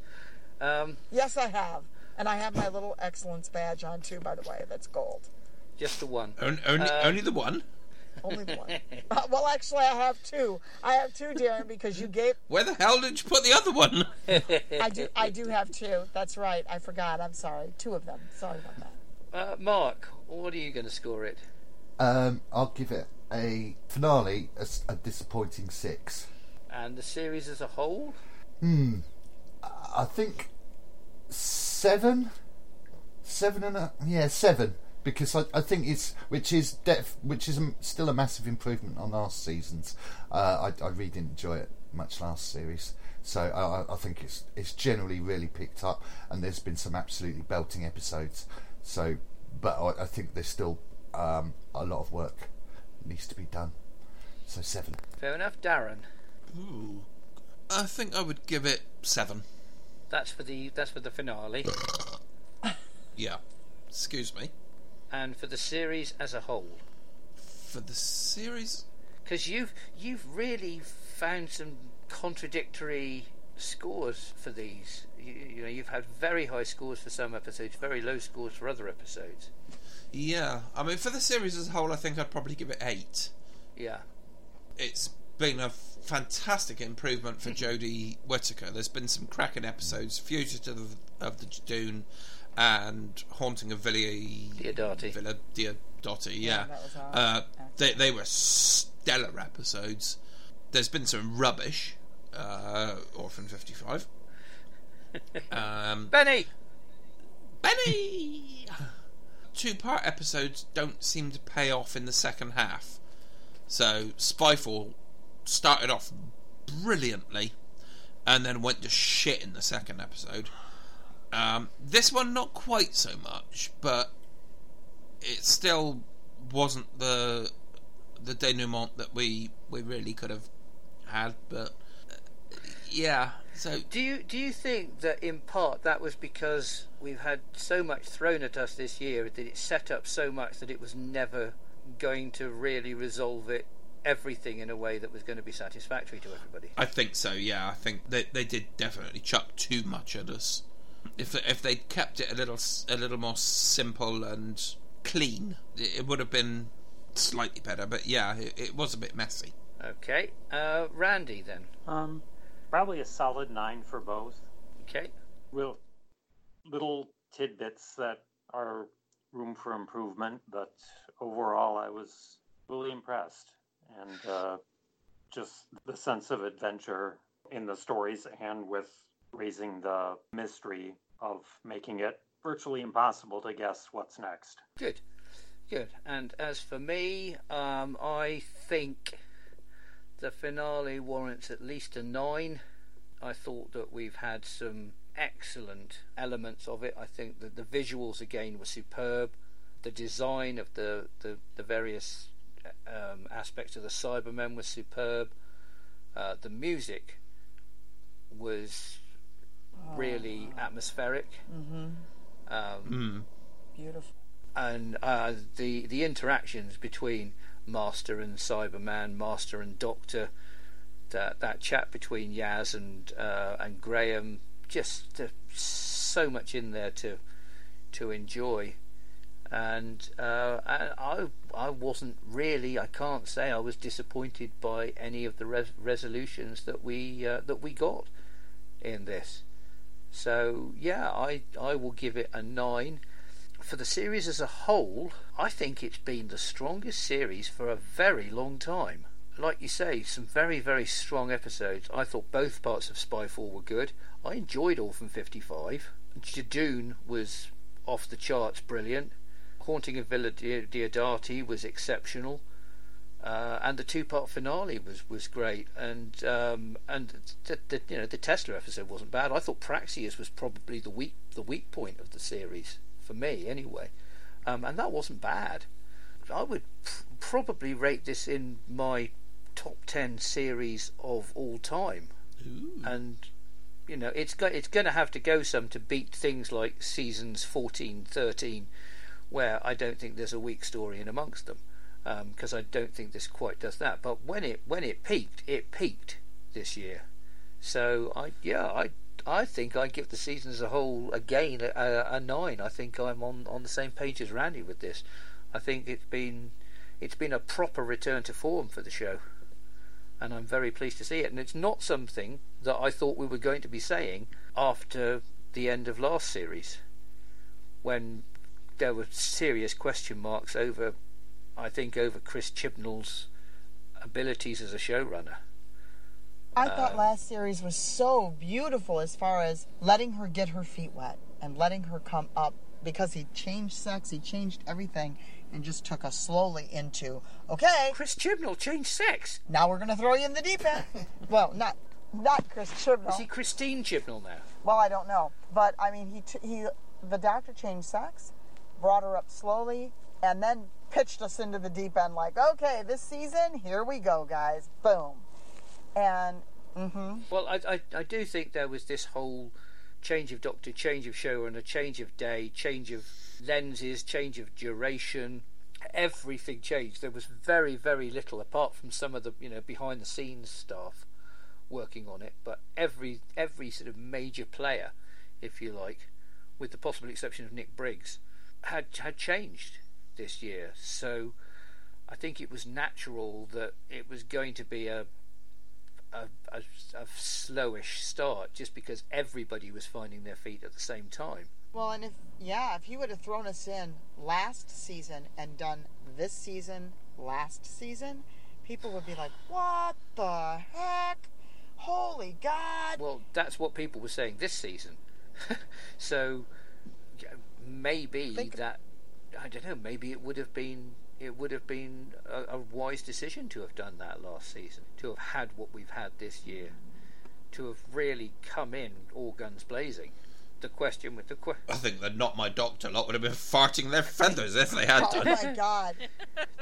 Um, yes, I have. And I have my little excellence badge on, too, by the way. That's gold. Just the one. Only, only, um, only the one? Only the one. Uh, well, actually, I have two. I have two, Darren, because you gave... Where the hell did you put the other one? I do I do have two. That's right. I forgot. I'm sorry. Two of them. Sorry about that. Uh, Mark, what are you going to score it? Um, I'll give it a finale, a, a disappointing six. And the series as a whole? Hmm. I think seven? Seven and a... Yeah, seven. Because I, I think it's, which is def, which is still a massive improvement on last season's. Uh, I, I really didn't enjoy it much last series, so I, I think it's it's generally really picked up, and there's been some absolutely belting episodes. So, but I, I think there's still um, a lot of work needs to be done. So seven. Fair enough, Darren. Ooh, I think I would give it seven. That's for the that's for the finale. Yeah. Excuse me. And for the series as a whole, for the series, because you've you've really found some contradictory scores for these. You, you know, you've had very high scores for some episodes, very low scores for other episodes. Yeah, I mean, for the series as a whole, I think I'd probably give it eight. Yeah, it's been a fantastic improvement for Jodie Whittaker. There's been some cracking episodes, Fugitive of the Judoon. And Haunting of Villa Diodati. Villa Diodati, yeah. yeah uh, they they were stellar episodes. There's been some rubbish. Uh, Orphan fifty-five. Um, Benny! Benny! Two-part episodes don't seem to pay off in the second half. So Spyfall started off brilliantly and then went to shit in the second episode. Um, this one not quite so much, but it still wasn't the the denouement that we, we really could have had. But uh, yeah, so do you do you think that in part that was because we've had so much thrown at us this year that it set up so much that it was never going to really resolve it everything in a way that was going to be satisfactory to everybody? I think so. Yeah, I think they they did definitely chuck too much at us. If if they'd kept it a little a little more simple and clean, it would have been slightly better. But yeah, it, it was a bit messy. Okay, uh, Randy then. Um, probably a solid nine for both. Okay. Well, little tidbits that are room for improvement, but overall, I was really impressed, and uh, just the sense of adventure in the stories and with raising the mystery of making it virtually impossible to guess what's next. Good, good. And as for me, um, I think the finale warrants at least a nine. I thought that we've had some excellent elements of it. I think that the visuals again were superb. The design of the, the, the various um, aspects of the Cybermen was superb. Uh, the music was really atmospheric. Mm-hmm. Um, mm. Beautiful. And uh, the the interactions between Master and Cyberman, Master and Doctor, that that chat between Yaz and uh, and Graham, just uh, so much in there to to enjoy. and uh, I, I wasn't really, I can't say I was disappointed by any of the res resolutions that we uh, that we got in this. So yeah, I I will give it a nine. For the series as a whole, I think it's been the strongest series for a very long time. Like you say, some very, very strong episodes. I thought both parts of Spyfall were good. I enjoyed Orphan fifty-five. Judoon was off the charts brilliant. Haunting of Villa Diodati was exceptional. Uh, and the two-part finale was, was great, and um, and the, the, you know, the Tesla episode wasn't bad. I thought Praxius was probably the weak the weak point of the series for me, anyway, um, and that wasn't bad. I would pr probably rate this in my top ten series of all time. Ooh. And you know, it's go it's going to have to go some to beat things like seasons fourteen, thirteen, where I don't think there's a weak story in amongst them. Because um, I don't think this quite does that, but when it when it peaked, it peaked this year. So I yeah I I think I give the season as a whole again a, a nine. I think I'm on on the same page as Randy with this. I think it's been it's been a proper return to form for the show, and I'm very pleased to see it. And it's not something that I thought we were going to be saying after the end of last series, when there were serious question marks over. I think over Chris Chibnall's abilities as a showrunner. I um, thought last series was so beautiful as far as letting her get her feet wet and letting her come up, because he changed sex, he changed everything, and just took us slowly into, okay, Chris Chibnall changed sex. Now we're going to throw you in the deep end. Well, not not Chris Chibnall. Is he Christine Chibnall now? Well, I don't know. But, I mean, he t he the doctor changed sex, brought her up slowly, and then pitched us into the deep end like, okay, this season, here we go, guys. Boom. And, mm-hmm. Well, I, I, I do think there was this whole change of doctor, change of showrunner, change of day, change of lenses, change of duration. Everything changed. There was very, very little, apart from some of the, you know, behind-the-scenes staff working on it, but every every sort of major player, if you like, with the possible exception of Nick Briggs, had had changed this year. So I think it was natural that it was going to be a a, a a slowish start, just because everybody was finding their feet at the same time. Well, and if yeah if he would have thrown us in last season and done this season last season, people would be like, what the heck, holy god. Well, that's what people were saying this season. So maybe think that I don't know. Maybe it would have been it would have been a, a wise decision to have done that last season, to have had what we've had this year, to have really come in all guns blazing. The question with the que I think that Not My Doctor lot would have been farting their feathers if they had done. Oh my god!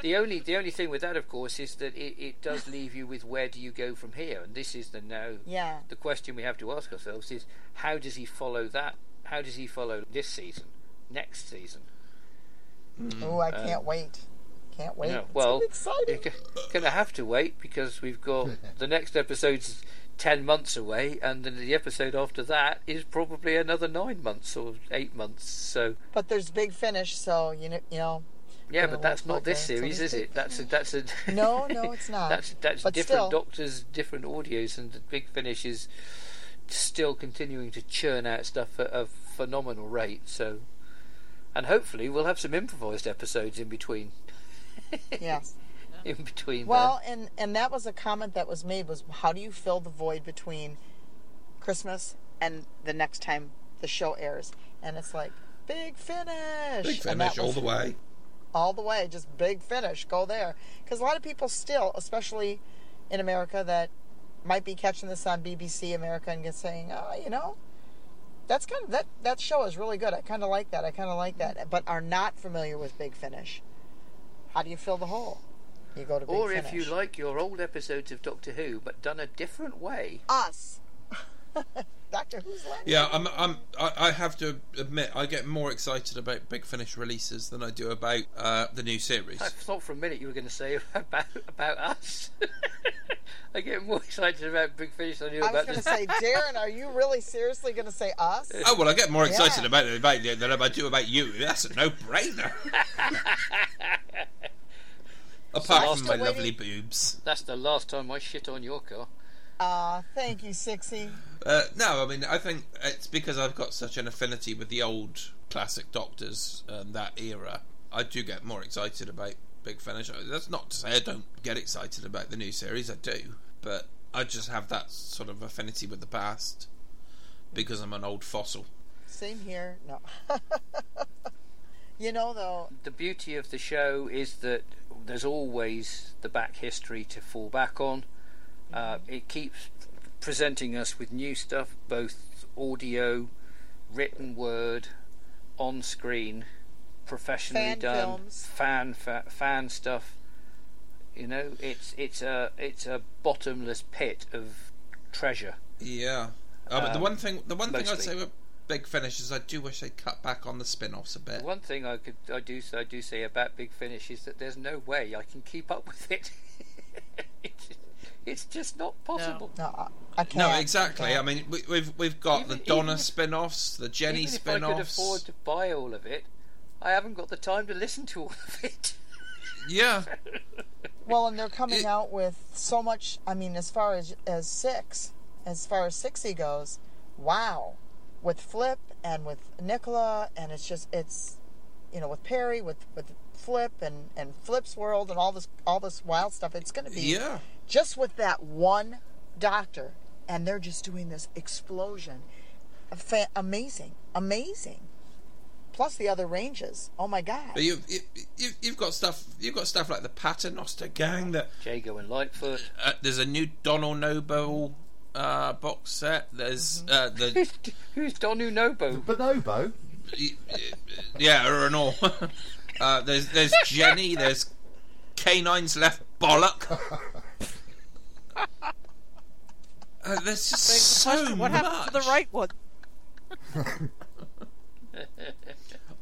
The only the only thing with that, of course, is that it, it does leave you with, where do you go from here? And this is the now. Yeah. The question we have to ask ourselves is, how does he follow that? How does he follow this season? Next season? Mm. Oh, I can't um, wait! Can't wait! You know, well, it's exciting. Gonna have to wait, because we've got the next episode's ten months away, and then the episode after that is probably another nine months or eight months. So, but there's Big Finish, so you know, you know. Yeah, but that's not this series, is it? That's a, that's a no, no, it's not. that's that's but different still. Doctors, different audios, and the Big Finish is still continuing to churn out stuff at a phenomenal rate. So. And hopefully we'll have some improvised episodes in between. Yes. In between. Well, there. and and that was a comment that was made, was how do you fill the void between Christmas and the next time the show airs? And it's like, Big Finish. Big Finish all the way. All the way, just Big Finish. Go there, because a lot of people still, especially in America, that might be catching this on B B C America and get saying, oh, you know. That's kind of that. That show is really good. I kind of like that. I kind of like that. But are not familiar with Big Finish. How do you fill the hole? You go to Big or Finish. Or if you like your old episodes of Doctor Who, but done a different way. Us. Doctor Who's left. Yeah, I'm. I'm. I have to admit, I get more excited about Big Finish releases than I do about uh, the new series. I thought for a minute you were going to say about about us. I get more excited about Big Finish than you I about this. I was going to say, Darren, are you really seriously going to say us? Oh, well, I get more excited yeah. about it about, than I do about you. That's a no-brainer. Apart so from my lovely boobs. That's the last time I shit on your car. Ah, uh, thank you, Sixie. Uh, no, I mean, I think it's because I've got such an affinity with the old classic Doctors and um, that era. I do get more excited about Big Finish. That's not to say I don't get excited about the new series. I do, but I just have that sort of affinity with the past because I'm an old fossil. Same here. No. You know, though, the beauty of the show is that there's always the back history to fall back on. Uh, it keeps presenting us with new stuff, both audio, written word, on screen, professionally fan done, films. fan fa- fan stuff. You know, it's it's a it's a bottomless pit of treasure. Yeah, uh, um, but the one thing the one mostly. thing I'd say with Big Finish is I do wish they cut back on the spin-offs a bit. The one thing I could I do I do say about Big Finish is that there's no way I can keep up with it. It's just not possible. No, no, I can't. No, exactly. I, I mean, we, we've we've got even, the Donna if, spin-offs, the Jenny even spin-offs. If I could afford to buy all of it, I haven't got the time to listen to all of it. Yeah. Well, and they're coming it, out with so much. I mean, as far as as six, as far as Sixie goes, wow, with Flip and with Nicola, and it's just it's, you know, with Perry, with with Flip and, and Flip's World and all this all this wild stuff. It's going to be yeah. Just with that one doctor, and they're just doing this explosion. Fa- amazing. Amazing. Plus the other ranges. Oh, my God. But you, you, you, you've got stuff You've got stuff like the Paternoster Gang. That Jago and Lightfoot. Uh, there's a new Donu Nobo uh, box set. There's mm-hmm. uh, the... Who's, who's Donu Nobo? The Bonobo? Yeah, or an all. Uh, there's, there's Jenny. There's Canine's Left Bollock. Uh, there's just so what much. What happened to the right one?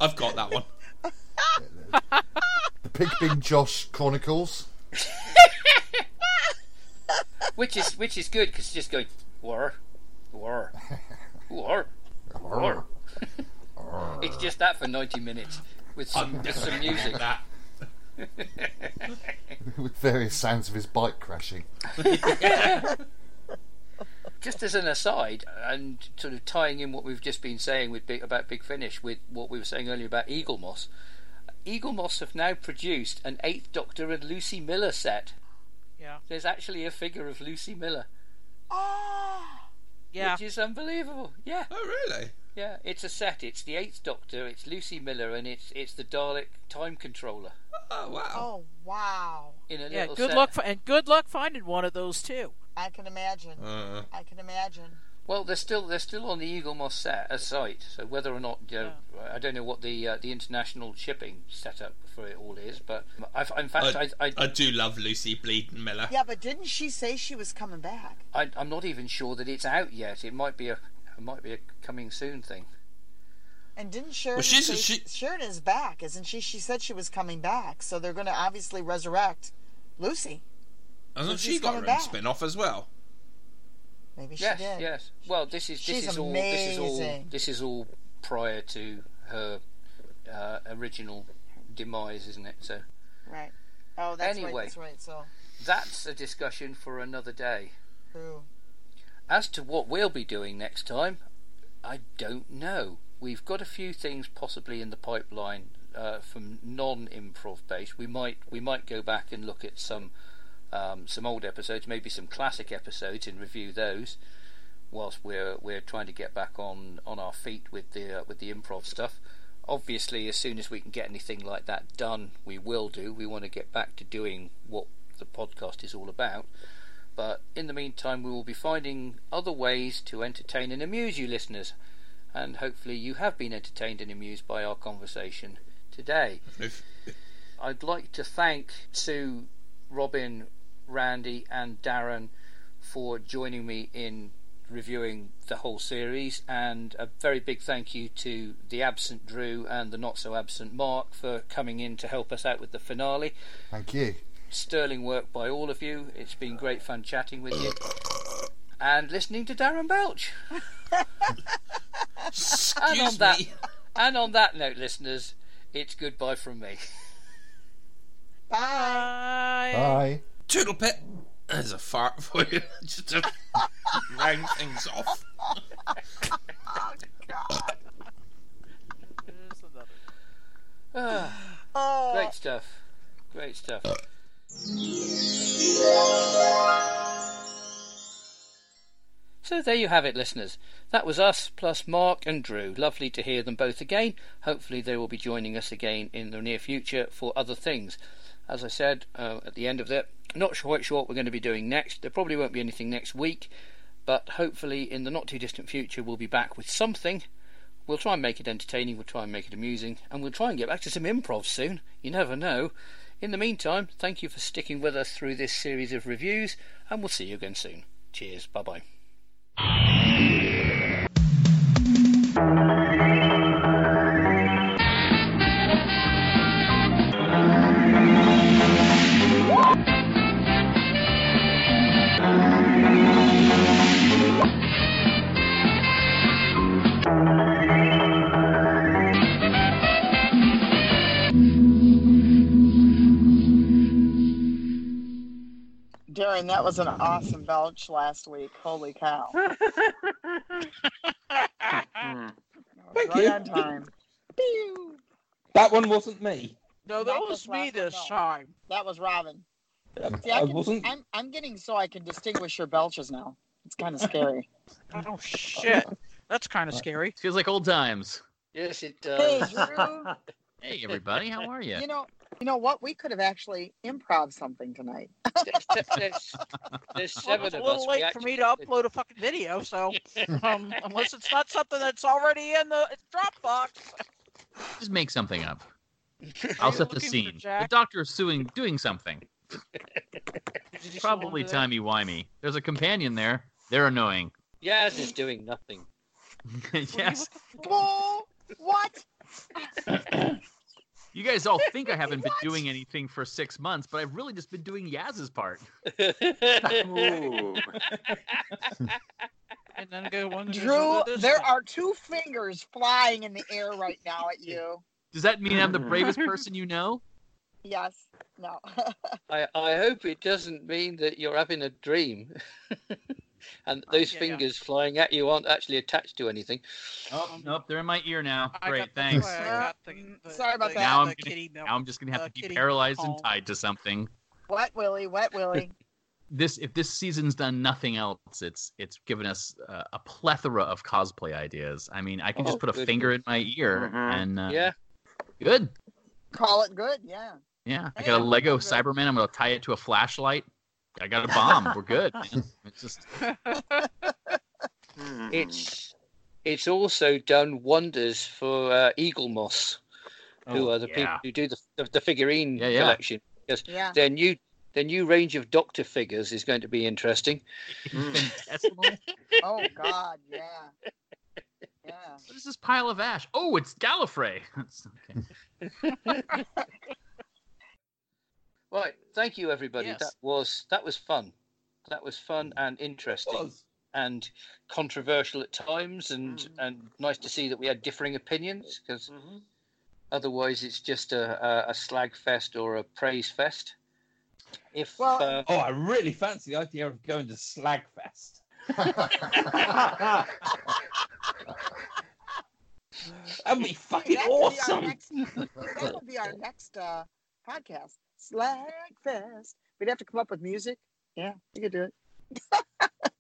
I've got that one. The Pig Bing Josh Chronicles, which is which is good because it's just going war, war, war, war. It's just that for ninety minutes with some with some music. That. With various sounds of his bike crashing. Yeah. Just as an aside, and sort of tying in what we've just been saying with Big, about Big Finish with what we were saying earlier about Eagle Moss, Eagle Moss have now produced an Eighth Doctor and Lucy Miller set. Yeah, there's actually a figure of Lucy Miller. Ah, oh, yeah, which is unbelievable. Yeah. Oh, really? Yeah, it's a set. It's the Eighth Doctor, it's Lucy Miller, and it's it's the Dalek Time Controller. Oh wow! Oh wow! In a yeah, little good set. luck for, and good luck finding one of those too. I can imagine. Uh, I can imagine. Well, they're still they're still on the Eagle Moss set as site. So whether or not you know, yeah. I don't know what the uh, the international shipping setup for it all is, but I've, in fact, I I, I I do love Lucy Bleeding Miller. Yeah, but didn't she say she was coming back? I, I'm not even sure that it's out yet. It might be a It might be a coming soon thing. And didn't Sheridan? Well, she's, say, she... Sheridan is back, isn't she? She said she was coming back, so they're going to obviously resurrect Lucy. Hasn't she got her own spin-off as well? Maybe she yes, did. Yes, yes. Well, this is this she's is amazing. all this is all this is all prior to her uh, original demise, isn't it? So. Right. Oh, that's anyway, right. That's right. So. That's a discussion for another day. True. As to what we'll be doing next time, I don't know. We've got a few things possibly in the pipeline uh, from non-improv base. We might we might go back and look at some um, some old episodes, maybe some classic episodes, and review those whilst we're we're trying to get back on, on our feet with the uh, with the improv stuff. Obviously, as soon as we can get anything like that done, we will do. We want to get back to doing what the podcast is all about. But in the meantime, we will be finding other ways to entertain and amuse you listeners, and hopefully you have been entertained and amused by our conversation today. I'd like to thank Sue, Robin, Randy and Darren for joining me in reviewing the whole series, and a very big thank you to the absent Drew and the not so absent Mark for coming in to help us out with the finale. Thank you. Sterling work by all of you. It's been great fun chatting with you and listening to Darren Belch. Excuse and on me. That, and on that note, listeners, it's goodbye from me. Bye. Bye. Toodle pip. There's a fart for you. Just to round things off. Oh, God. There's another. Ah, oh. Great stuff. Great stuff. So there you have it, listeners. That was us plus Mark and Drew. Lovely to hear them both again. Hopefully they will be joining us again in the near future for other things. As I said uh, at the end of it, not sure what, sure what we're going to be doing next. There probably won't be anything next week, but hopefully in the not too distant future we'll be back with something. We'll try and make it entertaining, we'll try and make it amusing, and we'll try and get back to some improv soon. You never know. In the meantime, thank you for sticking with us through this series of reviews, and we'll see you again soon. Cheers, bye-bye. Darren, that was an awesome belch last week. Holy cow. Thank right you. On time. That one wasn't me. No, that, that was, was me this belt. Time. That was Robin. Um, See, I, I can, wasn't. I'm, I'm getting so I can distinguish your belches now. It's kind of scary. Oh, shit. That's kind of scary. Feels like old times. Yes, it does. Hey, Drew. Hey, everybody. How are you? You know... You know what? We could have actually improv something tonight. there's, there's, there's seven well, it's of us. It's a little late for me to upload a fucking video, so um, unless it's not something that's already in the Dropbox. Just make something up. I'll set the scene. The doctor is suing, doing something. Probably timey-wimey. There's a companion there. They're annoying. Yaz is doing nothing. Yes. Whoa! What? You guys all think I haven't been doing anything for six months, but I've really just been doing Yaz's part. And then go one. Drew, there are two fingers flying in the air right now at you. Does that mean I'm the bravest person you know? Yes. No. I, I hope it doesn't mean that you're having a dream. And those oh, yeah, fingers yeah. flying at you aren't actually attached to anything. Oh, nope, they're in my ear now. I Great, thanks. The, the, Sorry about the, that. Now I'm, gonna, kitty, now I'm just going to have to be paralyzed home. And tied to something. Wet Willy, wet Willy. This, if this season's done nothing else, it's it's given us uh, a plethora of cosplay ideas. I mean, I can oh, just put a good. Finger in my ear mm-hmm. and... Uh, yeah. Good. Call it good, yeah. Yeah, I hey, got a Lego Cyberman. I'm going to tie it to a flashlight. I got a bomb. We're good. Man. It's just it's it's also done wonders for uh, Eagle Moss, who oh, are the yeah. people who do the the, the figurine yeah, yeah. collection. Because yeah. their new their new range of Doctor figures is going to be interesting. Oh God, yeah, yeah. What is this pile of ash? Oh, it's Gallifrey. Okay. Right, thank you, everybody. Yes. That was that was fun. That was fun and interesting and controversial at times, and, mm-hmm. and nice to see that we had differing opinions, because mm-hmm. otherwise it's just a, a, a slag fest or a praise fest. If well, uh, oh, I really fancy the idea of going to slag fest. That'd be fucking that awesome. Next, that would be our next uh, podcast. Slagfest. We'd have to come up with music. Yeah, you could do it.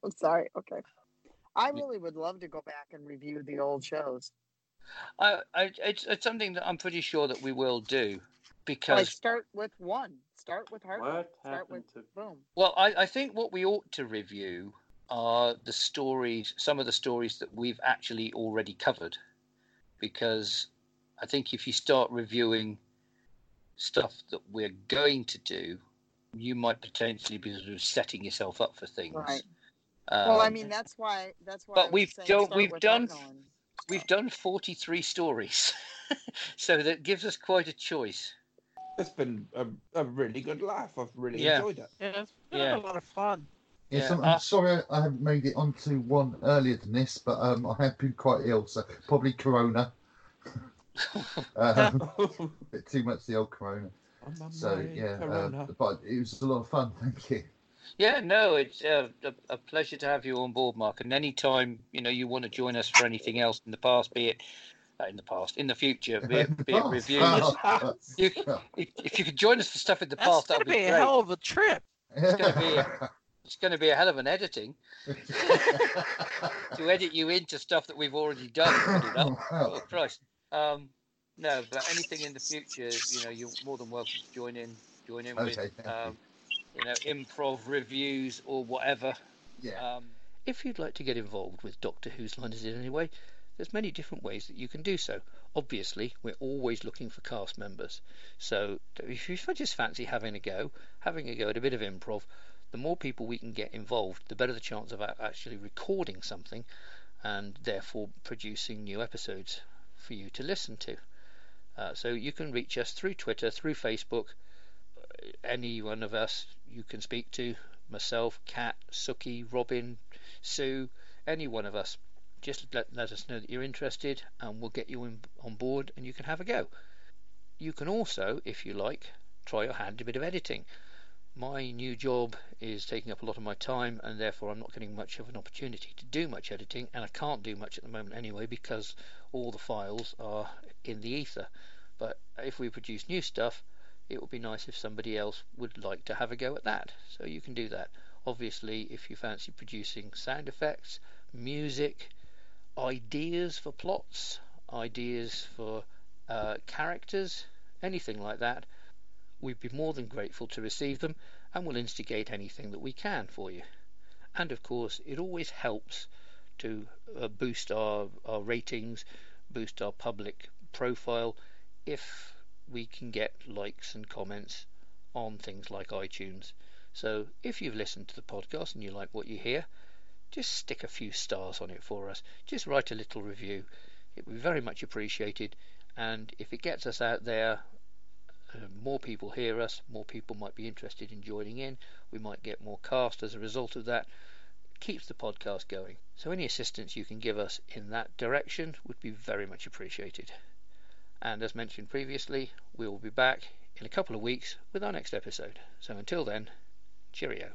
I'm sorry. Okay. I really would love to go back and review the old shows. I, I it's, it's something that I'm pretty sure that we will do, because I start with one. Start with hard. What start with to... boom. Well, I, I think what we ought to review are the stories, some of the stories that we've actually already covered, because I think if you start reviewing stuff that we're going to do, you might potentially be sort of setting yourself up for things. Right. Um, well, I mean, that's why. That's why. But we've done. We've done. We've done forty-three stories, so that gives us quite a choice. it's been a, a really good laugh. I've really yeah. enjoyed it. Yeah, it's been yeah. a lot of fun. Yeah, yeah, I'm uh, sorry I haven't made it onto one earlier than this, but um, I have been quite ill, so probably Corona. um, a bit too much the old Corona. Oh, so yeah, Corona. Uh, but it was a lot of fun. Thank you. Yeah, no, it's uh, a, a pleasure to have you on board, Mark. And any time you know you want to join us for anything else in the past, be it. In the past, in the future, be it, be it reviews. Oh, you, if, if you could join us for stuff in the That's past, that would be, be great. It's going to be a hell of a trip. It's going to be a, it's going to be a hell of an editing to edit you into stuff that we've already done. Oh, wow. Christ. Um, no, but anything in the future, you know, you're more than welcome to join in. Join in okay, with, um, you. you know, improv reviews or whatever. Yeah. Um, if you'd like to get involved with Doctor Who's Line Is It Anyway? There's many different ways that you can do so. Obviously, we're always looking for cast members. So if you just fancy having a go, having a go at a bit of improv, the more people we can get involved, the better the chance of actually recording something and therefore producing new episodes for you to listen to. Uh, so you can reach us through Twitter, through Facebook. Any one of us you can speak to, myself, Kat, Suki, Robin, Sue, any one of us. Just let, let us know that you're interested and we'll get you in, on board and you can have a go. You can also, if you like, try your hand at a bit of editing. My new job is taking up a lot of my time and therefore I'm not getting much of an opportunity to do much editing, and I can't do much at the moment anyway because all the files are in the ether. But if we produce new stuff, it would be nice if somebody else would like to have a go at that. So you can do that. Obviously, if you fancy producing sound effects, music, ideas for plots, ideas for uh, characters, anything like that, we'd be more than grateful to receive them and we'll instigate anything that we can for you. And of course it always helps to uh, boost our, our ratings, boost our public profile if we can get likes and comments on things like iTunes. So if you've listened to the podcast and you like what you hear, just stick a few stars on it for us. Just write a little review. It would be very much appreciated. And if it gets us out there, uh, more people hear us, more people might be interested in joining in. We might get more cast as a result of that. It keeps the podcast going. So any assistance you can give us in that direction would be very much appreciated. And as mentioned previously, we will be back in a couple of weeks with our next episode. So until then, cheerio.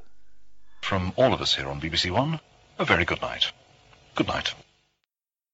From all of us here on B B C One, a very good night. Good night.